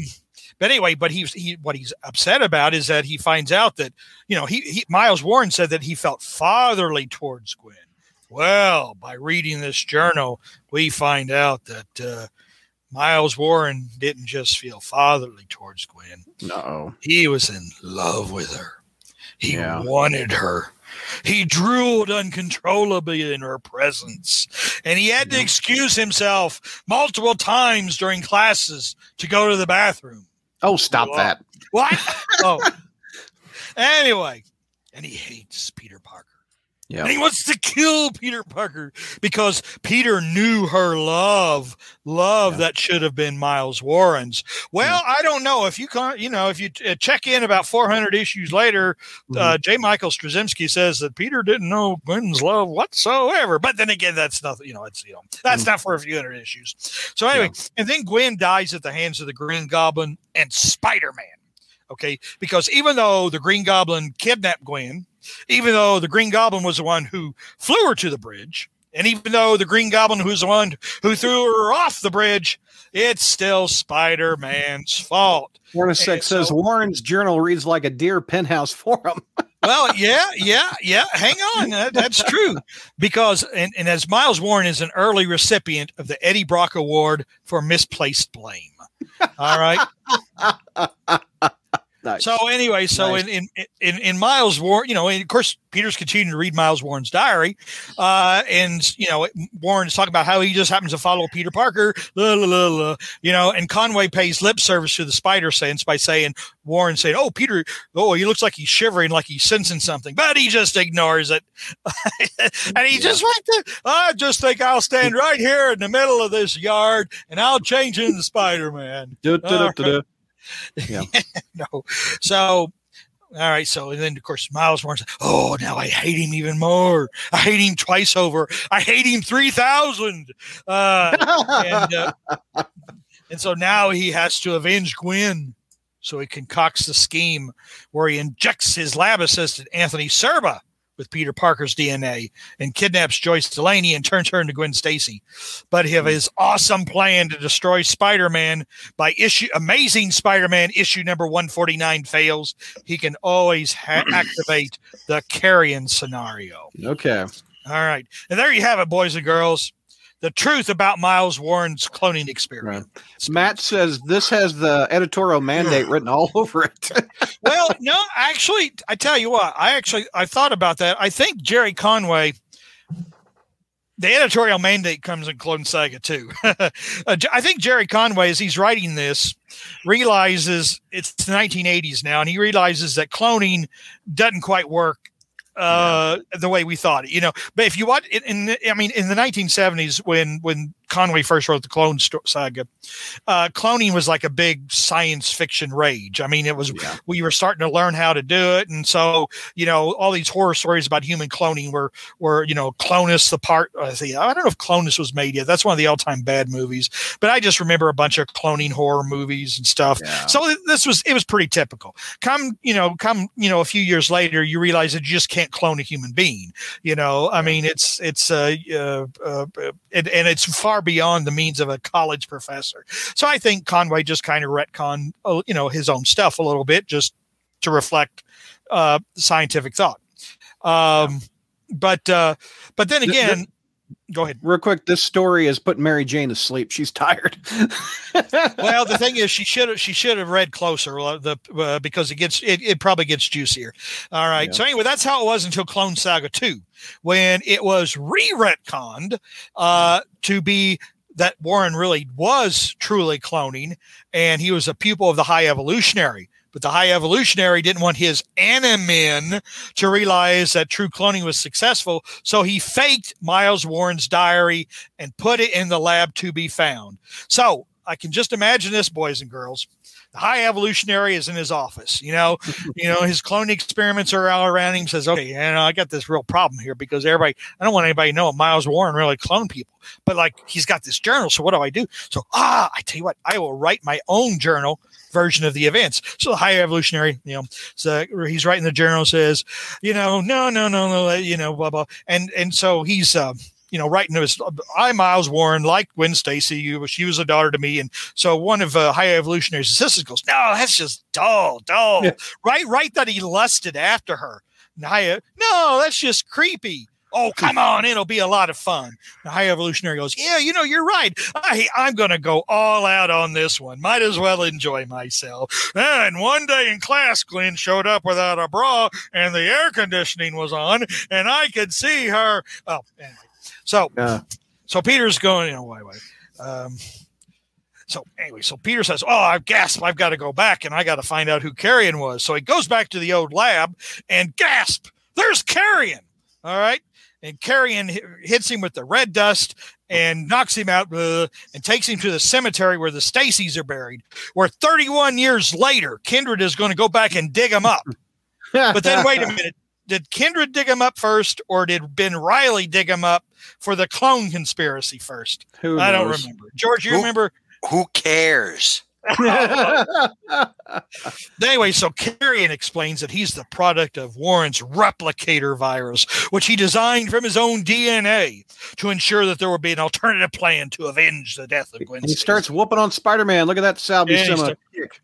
But anyway, what he's upset about is that he finds out that, you know, Miles Warren said that he felt fatherly towards Gwen. Well, by reading this journal, we find out that Miles Warren didn't just feel fatherly towards Gwen. No, he was in love with her. He wanted her. He drooled uncontrollably in her presence, and he had to excuse himself multiple times during classes to go to the bathroom. Oh, stop that. What? Oh. Anyway, and he hates Peter Parker. Yeah. And he wants to kill Peter Parker because Peter knew her love that should have been Miles Warren's. Well, I don't know if you can't, you know, if you check in about 400 issues later, J. Michael Straczynski says that Peter didn't know Gwen's love whatsoever. But then again, that's nothing, you know, that's not for a few hundred issues. So anyway, and then Gwen dies at the hands of the Green Goblin and Spider-Man. Okay, because even though the Green Goblin kidnapped Gwen, even though the Green Goblin was the one who flew her to the bridge, and even though the Green Goblin was the one who threw her off the bridge, it's still Spider-Man's fault. Warnasek says Warren's journal reads like a deer penthouse for him. Well, yeah. Hang on. That's true. Because, and as Miles Warren is an early recipient of the Eddie Brock Award for misplaced blame. All right. Nice. So anyway, nice. in Miles Warren, you know, and of course, Peter's continuing to read Miles Warren's diary. And, you know, Warren is talking about how he just happens to follow Peter Parker, you know, and Conway pays lip service to the Spider Sense by saying, Warren saying, oh, Peter, he looks like he's shivering, like he's sensing something, but he just ignores it. And he just went to, I just think I'll stand right here in the middle of this yard and I'll change into Spider-Man. Yeah. No. So, all right. So, and then of course, Miles Warren said, oh, now I hate him even more. I hate him twice over. I hate him 3,000. And so now he has to avenge Gwen. So he concocts the scheme where he injects his lab assistant, Anthony Serba, with Peter Parker's DNA and kidnaps Joyce Delaney and turns her into Gwen Stacy. But his awesome plan to destroy Spider-Man by Amazing Spider-Man issue number 149 fails. He can always activate the Carrion scenario. Okay. All right. And there you have it, boys and girls. The truth about Miles Warren's cloning experiment. Right. Matt says this has the editorial mandate written all over it. Well, no, actually, I tell you what, I thought about that. I think Jerry Conway, the editorial mandate comes in Clone Saga too. I think Jerry Conway, as he's writing this, realizes it's the 1980s now, and he realizes that cloning doesn't quite work the way we thought it, you know. But if you watch it in the 1970s, when Conway first wrote the Clone Saga, cloning was like a big science fiction rage. I mean, it was, we were starting to learn how to do it. And so, you know, all these horror stories about human cloning were, you know, Clonus, I don't know if Clonus was made yet. That's one of the all time bad movies, but I just remember a bunch of cloning horror movies and stuff. Yeah. So it was pretty typical. Come, a few years later, you realize that you just can't clone a human being, you know. I mean, it's far beyond the means of a college professor. So I think Conway just kind of retconned, you know, his own stuff a little bit just to reflect scientific thought. But then again, Go ahead. Real quick, this story has put Mary Jane to sleep. She's tired. Well, the thing is, she should have read closer because it probably gets juicier. All right. Yeah. So anyway, that's how it was until Clone Saga 2, when it was re-retconned to be that Warren really was truly cloning, and he was a pupil of the High Evolutionary. But the High Evolutionary didn't want his animen to realize that true cloning was successful, so he faked Miles Warren's diary and put it in the lab to be found. So I can just imagine this, boys and girls. The High Evolutionary is in his office. You know, his cloning experiments are all around him. He says, okay, I got this real problem here because I don't want anybody to know Miles Warren really cloned people. But, he's got this journal, so what do I do? So, I tell you what, I will write my own journal version of the events. So the High Evolutionary, so he's writing the journal, says, no, blah, blah. And so he's, writing to his, I, Miles Warren, like Gwen Stacy, she was a daughter to me. And so one of High Evolutionary's assistants goes, no, that's just dull. Yeah. Right. That he lusted after her. And no, that's just creepy. Oh, come on. It'll be a lot of fun. The High Evolutionary goes, yeah, you're right. I'm going to go all out on this one. Might as well enjoy myself. And one day in class, Glenn showed up without a bra and the air conditioning was on and I could see her. Oh, anyway. So Peter's going, why? So Peter says, I gasp, I've got to go back and I got to find out who Carrion was. So he goes back to the old lab and gasp, there's Carrion. All right. And Carrion hits him with the red dust and knocks him out and takes him to the cemetery where the Stacys are buried, where 31 years later, Kindred is going to go back and dig him up. But then wait a minute. Did Kindred dig him up first or did Ben Reilly dig him up for the clone conspiracy first? Who knows? I don't remember. George, you remember? Who cares? Anyway, so Carrion explains that he's the product of Warren's replicator virus, which he designed from his own DNA to ensure that there would be an alternative plan to avenge the death of Gwen. He starts whooping on Spider-Man. Look at that Salby.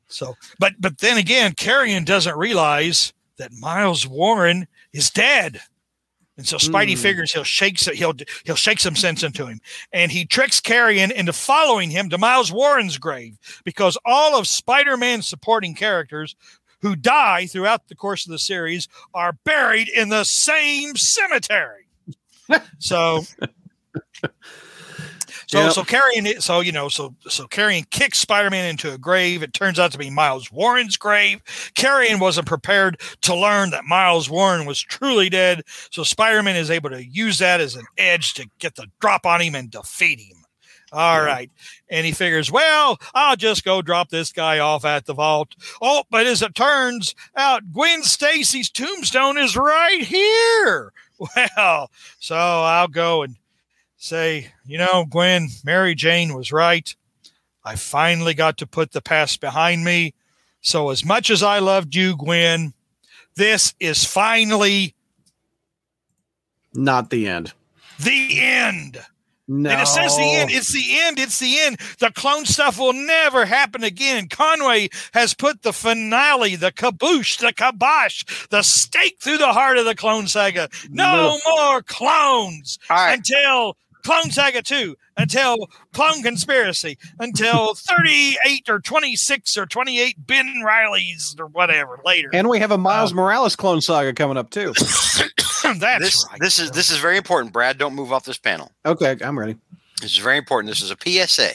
So, but then again, Carrion doesn't realize that Miles Warren is dead. And so Spidey figures he'll shake some sense into him, and he tricks Carrion into following him to Miles Warren's grave, because all of Spider-Man's supporting characters who die throughout the course of the series are buried in the same cemetery. So Carrion kicks Spider-Man into a grave. It turns out to be Miles Warren's grave. Carrion wasn't prepared to learn that Miles Warren was truly dead, so Spider-Man is able to use that as an edge to get the drop on him and defeat him. All right. And he figures, I'll just go drop this guy off at the vault. Oh, but as it turns out, Gwen Stacy's tombstone is right here. Well, so I'll go and say, Gwen, Mary Jane was right. I finally got to put the past behind me. So as much as I loved you, Gwen, this is finally not the end. The end. No. And it says the end. It's the end. It's the end. The clone stuff will never happen again. Conway has put the finale, the caboose, the kibosh, the stake through the heart of the Clone Saga. No more clones until Clone Saga 2, until Clone Conspiracy, until 38 or 26 or 28 Ben Reilly's or whatever later. And we have a Miles Morales Clone Saga coming up too. That's right. This is very important, Brad. Don't move off this panel. Okay, I'm ready. This is very important. This is a PSA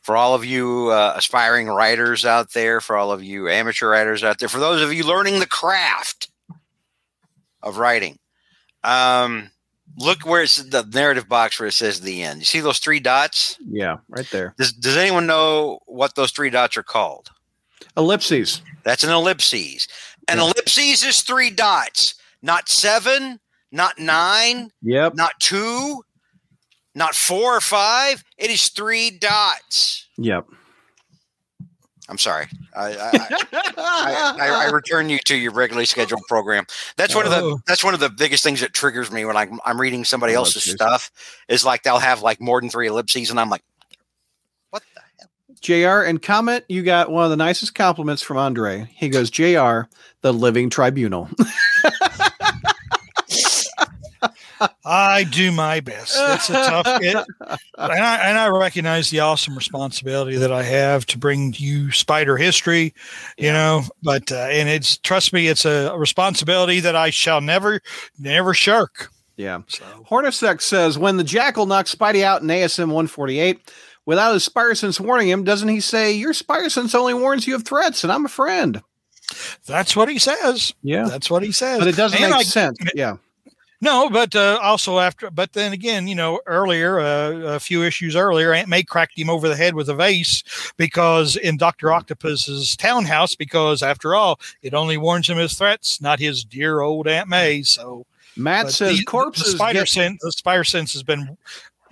for all of you aspiring writers out there, for all of you amateur writers out there, for those of you learning the craft of writing. Look where it's the narrative box where it says the end. You see those three dots? Yeah, right there. Does anyone know what those three dots are called? Ellipses. That's an ellipses. An ellipses is three dots, not seven, not nine, not two, not four or five. It is three dots. Yep. I'm sorry. I return you to your regularly scheduled program. That's one of the biggest things that triggers me when I'm reading somebody else's stuff is they'll have more than three ellipses. And I'm like, what the hell? JR, in comment, you got one of the nicest compliments from Andre. He goes, JR, the living tribunal. I do my best. It's a tough hit. And I recognize the awesome responsibility that I have to bring you Spider history, you know, but, and it's, trust me, it's a responsibility that I shall never shirk. Yeah. So. Hornacek says, when the Jackal knocks Spidey out in ASM 148, without his Spider Sense warning him, doesn't he say, your Spider Sense only warns you of threats and I'm a friend? That's what he says. Yeah. That's what he says. But it doesn't make sense. Yeah. No, but also after, but then again, you know, earlier, a few issues earlier, Aunt May cracked him over the head with a vase because in Dr. Octopus's townhouse, because after all, it only warns him his threats, not his dear old Aunt May. So Matt says corpses. The Spider Sense has been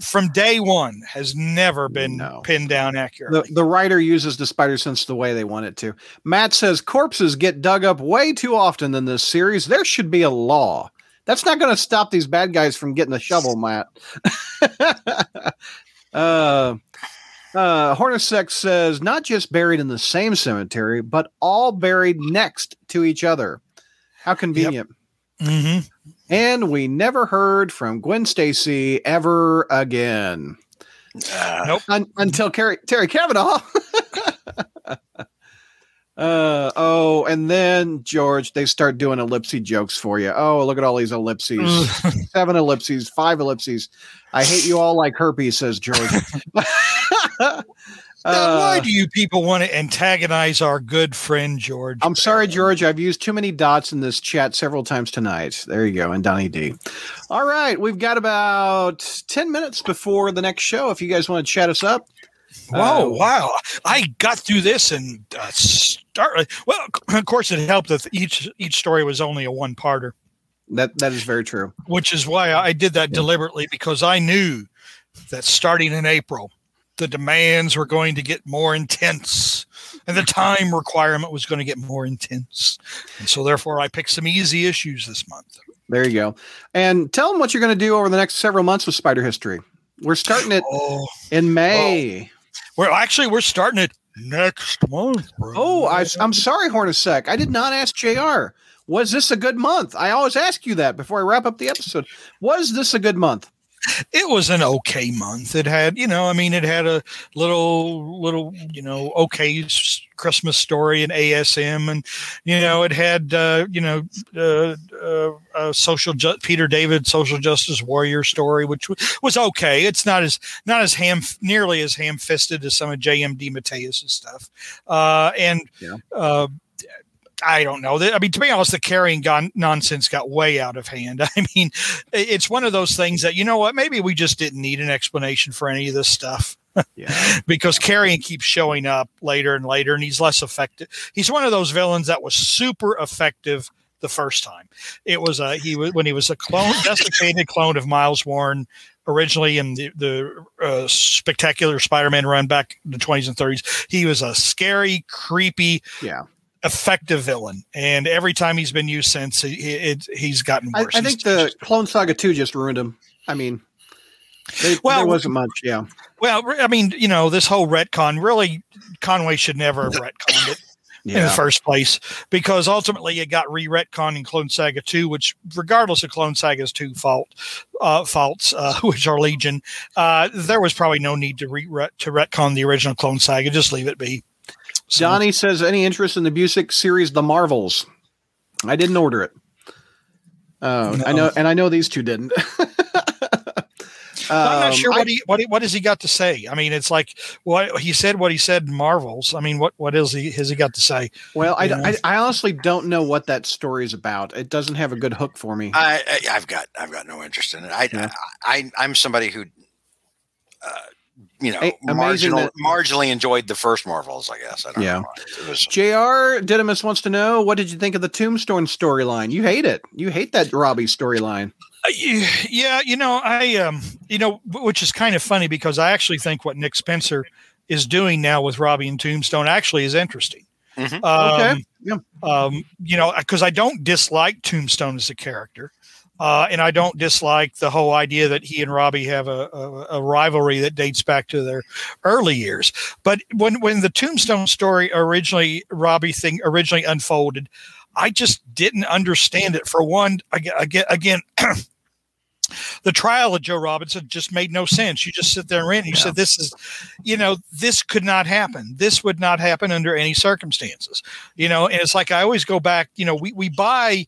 from day one has never been pinned down accurately. The writer uses the Spider Sense the way they want it to. Matt says corpses get dug up way too often in this series. There should be a law. That's not going to stop these bad guys from getting a shovel, Matt. Hornacek says, not just buried in the same cemetery, but all buried next to each other. How convenient. Yep. Mm-hmm. And we never heard from Gwen Stacy ever again. Nope. Until Terry Kavanaugh. And then George, they start doing ellipsis jokes for you. Oh, look at all these ellipses, 7 ellipses, 5 ellipses. I hate you all like herpes, says George. Now, why do you people want to antagonize our good friend, George? I'm sorry, George. I've used too many dots in this chat several times tonight. There you go. And Donnie D. All right. We've got about 10 minutes before the next show. If you guys want to chat us up. Whoa, wow. I got through this and start. Well, of course, it helped that each story was only a one-parter. That is very true. Which is why I did that deliberately, because I knew that starting in April, the demands were going to get more intense and the time requirement was going to get more intense. And so, therefore, I picked some easy issues this month. There you go. And tell them what you're going to do over the next several months with Spider History. We're starting it in May. Well, actually, we're starting it next month. Bro. Oh, I'm sorry, Hornacek. I did not ask JR. Was this a good month? I always ask you that before I wrap up the episode. Was this a good month? It was an okay month. It had, it had a little, okay Christmas story and ASM, and it had, Peter David social justice warrior story, which was okay. It's not as nearly as ham-fisted as some of JMD Mateus's stuff, I don't know. I mean, to be honest, the Carrion nonsense got way out of hand. I mean, it's one of those things that, you know what, maybe we just didn't need an explanation for any of this stuff. Yeah. Because Carrion keeps showing up later and later, and he's less effective. He's one of those villains that was super effective the first time. It was when he was a clone, desiccated clone of Miles Warren originally in the spectacular Spider-Man run back in the 20s and 30s. He was a scary, creepy, effective villain, and every time he's been used since, he's gotten worse. I think the Clone Saga 2 just ruined him. I mean, there wasn't much. Yeah. Well, I mean, this whole retcon, really, Conway should never have retconned it in the first place, because ultimately it got re-retconned in Clone Saga 2, which, regardless of Clone Saga's 2 faults, which are legion, there was probably no need to retcon the original Clone Saga. Just leave it be. Johnny says, any interest in the Busick series, The Marvels? I didn't order it. No. I know these two didn't. I'm not sure what has he got to say. I mean, it's like what he said in Marvels. I mean, what has he got to say? Well, I honestly don't know what that story is about. It doesn't have a good hook for me. I've got no interest in it. I'm somebody who, marginally enjoyed the first Marvels, I guess. I don't know. JR Didymus wants to know, what did you think of the Tombstone storyline? You hate it. You hate that Robbie storyline. Yeah. Which is kind of funny, because I actually think what Nick Spencer is doing now with Robbie and Tombstone actually is interesting. Mm-hmm. Cause I don't dislike Tombstone as a character. And I don't dislike the whole idea that he and Robbie have a rivalry that dates back to their early years. But when the Tombstone story originally unfolded, I just didn't understand it. For one, again The trial of Joe Robertson just made no sense. You just sit there and rant. You said, this is, you know, this could not happen. This would not happen under any circumstances, you know? And it's like, I always go back, you know, we'll buy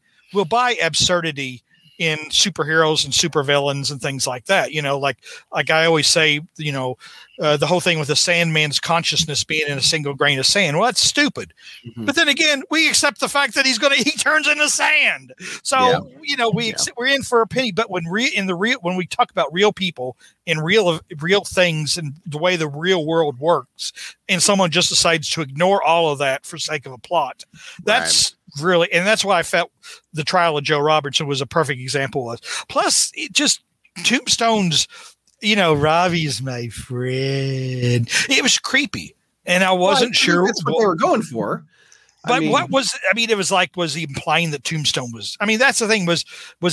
absurdity in superheroes and supervillains and things like that. You know, like I always say, you know, the whole thing with the Sandman's consciousness being in a single grain of sand. Well, that's stupid. Mm-hmm. But then again, we accept the fact that he turns into sand. So, you know, we're in for a penny. But when we talk about real people and real things and the way the real world works, and someone just decides to ignore all of that for sake of a plot, that's really, and that's why I felt the trial of Joe Robertson was a perfect example of. Plus, it just Tombstone's, you know, Ravi's my friend. It was creepy, and I wasn't sure that's what they were going for. But it was like, was he implying that Tombstone was? I mean, that's the thing, was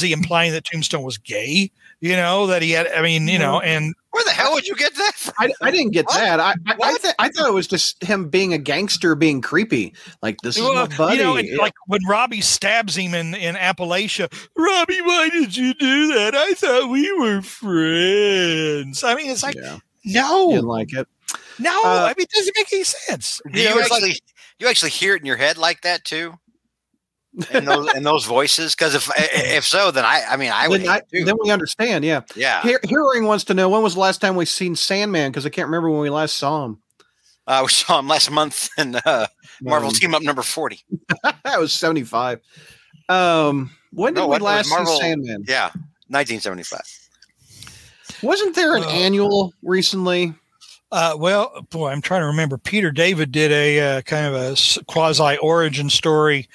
he implying that Tombstone was gay? You know, that he had. I mean, you know, and where the hell would you get that from? I didn't get that. I thought it was just him being a gangster, being creepy. Like, this is my buddy. You know, like when Robbie stabs him in Appalachia. Robbie, why did you do that? I thought we were friends. I mean, it's like no, didn't like it. No, I mean, it doesn't make any sense. You actually hear it in your head like that too, and those voices. Because if so, then I would. Then we understand. Yeah. Hearing wants to know, when was the last time we seen Sandman? Because I can't remember when we last saw him. We saw him last month in Marvel Team Up number 40. That was 75. When did we last see Sandman? Yeah, 1975. Wasn't there an annual recently? I'm trying to remember. Peter David did a kind of a quasi origin story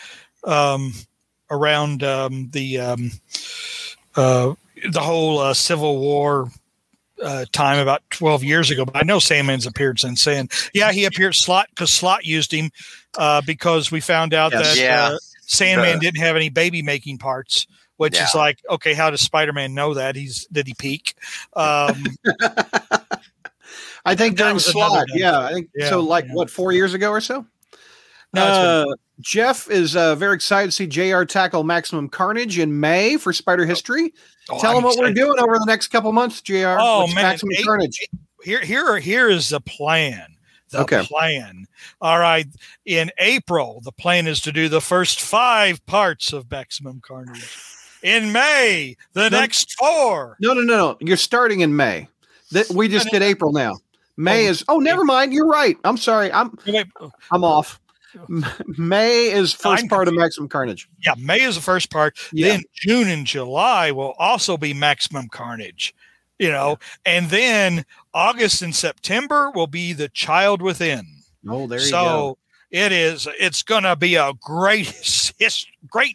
around the whole Civil War time about 12 years ago. But I know Sandman's appeared since then. Yeah, he appeared Slott because Slott used him because we found out that Sandman didn't have any baby making parts. Which is like, okay, how does Spider-Man know that? Did he peak? I think during Slott, so. Like, what, 4 years ago or so? No, Jeff is very excited to see JR tackle Maximum Carnage in May for Spider History. Tell him what we're doing over the next couple months, JR. Oh man, Maximum Carnage. Here is the plan. The plan. All right. In April, the plan is to do the first 5 parts of Maximum Carnage. In May, next 4. No. You're starting in May. We just did April now. May is. Oh, never mind. You're right. I'm sorry. I'm off. May is first part of Maximum Carnage. Yeah, May is the first part. Yeah. Then June and July will also be Maximum Carnage. You know, and then August and September will be The Child Within. Oh, there you go. It is. It's going to be a great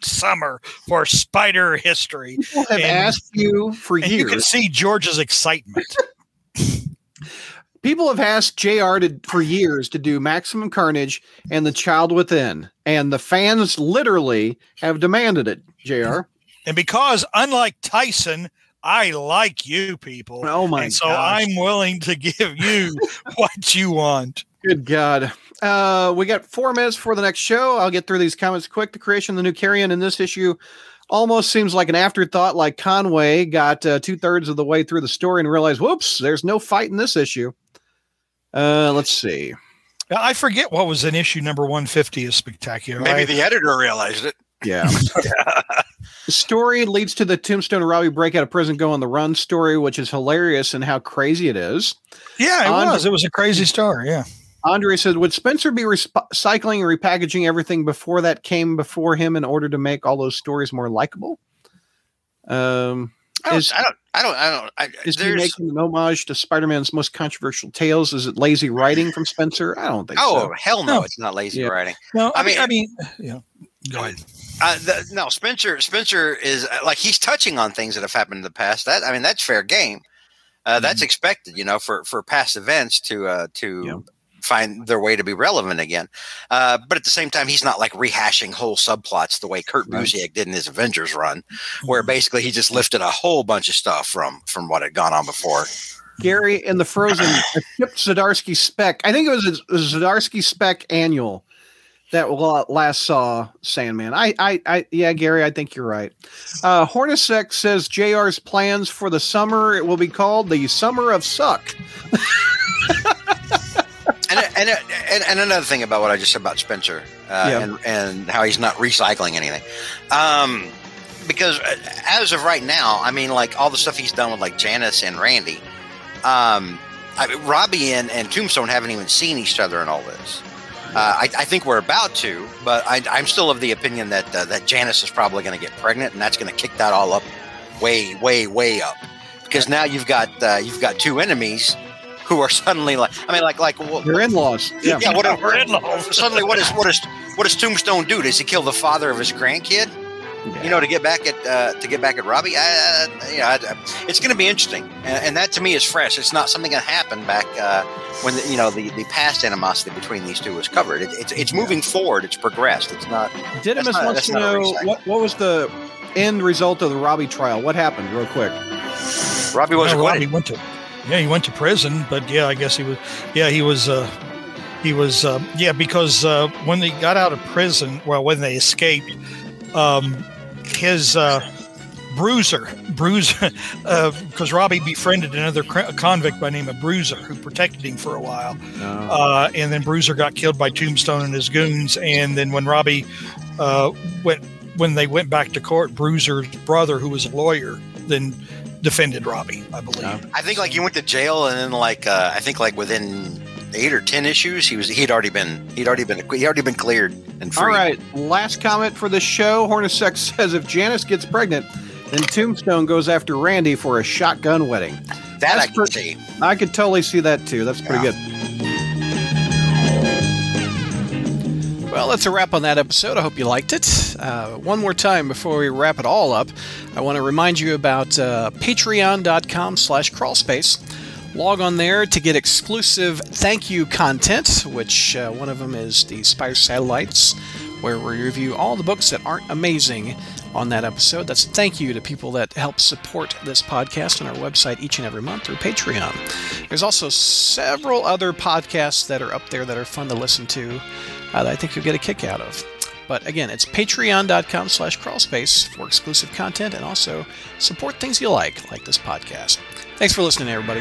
summer for Spider History. People have asked you for years. You can see George's excitement. People have asked JR for years to do Maximum Carnage and The Child Within, and the fans literally have demanded it, JR. And because, unlike Tyson, I like you people. Oh my God. So I'm willing to give you what you want. Good God. We got 4 minutes for the next show. I'll get through these comments quick. The creation of the new Carrion in this issue almost seems like an afterthought, like Conway got 2/3 of the way through the story and realized, whoops, there's no fight in this issue. Let's see. I forget what was in issue number 150 is spectacular. Maybe the editor realized it. Yeah. The story leads to the Tombstone Robbie break out of prison, go on the run story, which is hilarious and how crazy it is. Yeah, it was. It was a crazy story. Yeah. Andre said, would Spencer be recycling and repackaging everything before that came before him in order to make all those stories more likable? Is he making an homage to Spider-Man's most controversial tales? Is it lazy writing from Spencer? I don't think so. Oh, hell no. It's not lazy writing. No, I mean, go ahead. Spencer is like, he's touching on things that have happened in the past. That's fair game. That's expected, you know, for past events to find their way to be relevant again. But at the same time, he's not like rehashing whole subplots the way Kurt Busiek did in his Avengers run, where basically he just lifted a whole bunch of stuff from what had gone on before. Gary and the Frozen shipped Zdarsky Spec. I think it was a Zdarsky Spec annual. that last saw Sandman. Yeah, Gary, I think you're right. Hornacek says JR's plans for the summer. It will be called the Summer of Suck. And another thing about what I just said about Spencer and how he's not recycling anything. Because as of right now, I mean, like all the stuff he's done with like Janice and Randy, Robbie and Tombstone haven't even seen each other in all this. I think we're about to, but I'm still of the opinion that that Janice is probably going to get pregnant, and that's going to kick that all up way, way, way up. Because now you've got two enemies who are suddenly like, I mean, like your in-laws. Yeah, whatever in-laws. Suddenly, what does Tombstone do? Does he kill the father of his grandkid? Yeah. You know, to get back at Robbie. It's going to be interesting, and that to me is fresh. It's not something that happened back when the past animosity between these two was covered. It's moving forward. It's progressed. It's not. Didymus wants to know what was the end result of the Robbie trial. What happened, real quick? Robbie wasn't acquitted. He went to prison, but I guess he was. Yeah, he was. He was. Because when they got out of prison, when they escaped. His Bruiser, because Robbie befriended another convict by the name of Bruiser, who protected him for a while, and then Bruiser got killed by Tombstone and his goons. And then when Robbie went back to court, Bruiser's brother, who was a lawyer, then defended Robbie, I believe. I think like he went to jail, and then within 8 or 10 issues, he'd already been cleared and free. All right, last comment for this show. Hornacek says if Janice gets pregnant, then Tombstone goes after Randy for a shotgun wedding. That's I could see. I could totally see that too. That's pretty good. Well, that's a wrap on that episode. I hope you liked it. One more time before we wrap it all up, I want to remind you about patreon.com/crawlspace. Log on there to get exclusive thank you content, which one of them is the Spire Satellites, where we review all the books that aren't amazing on that episode. That's a thank you to people that help support this podcast on our website each and every month through Patreon. There's also several other podcasts that are up there that are fun to listen to that I think you'll get a kick out of. But again, it's patreon.com/crawlspace for exclusive content and also support things you like this podcast. Thanks for listening, everybody.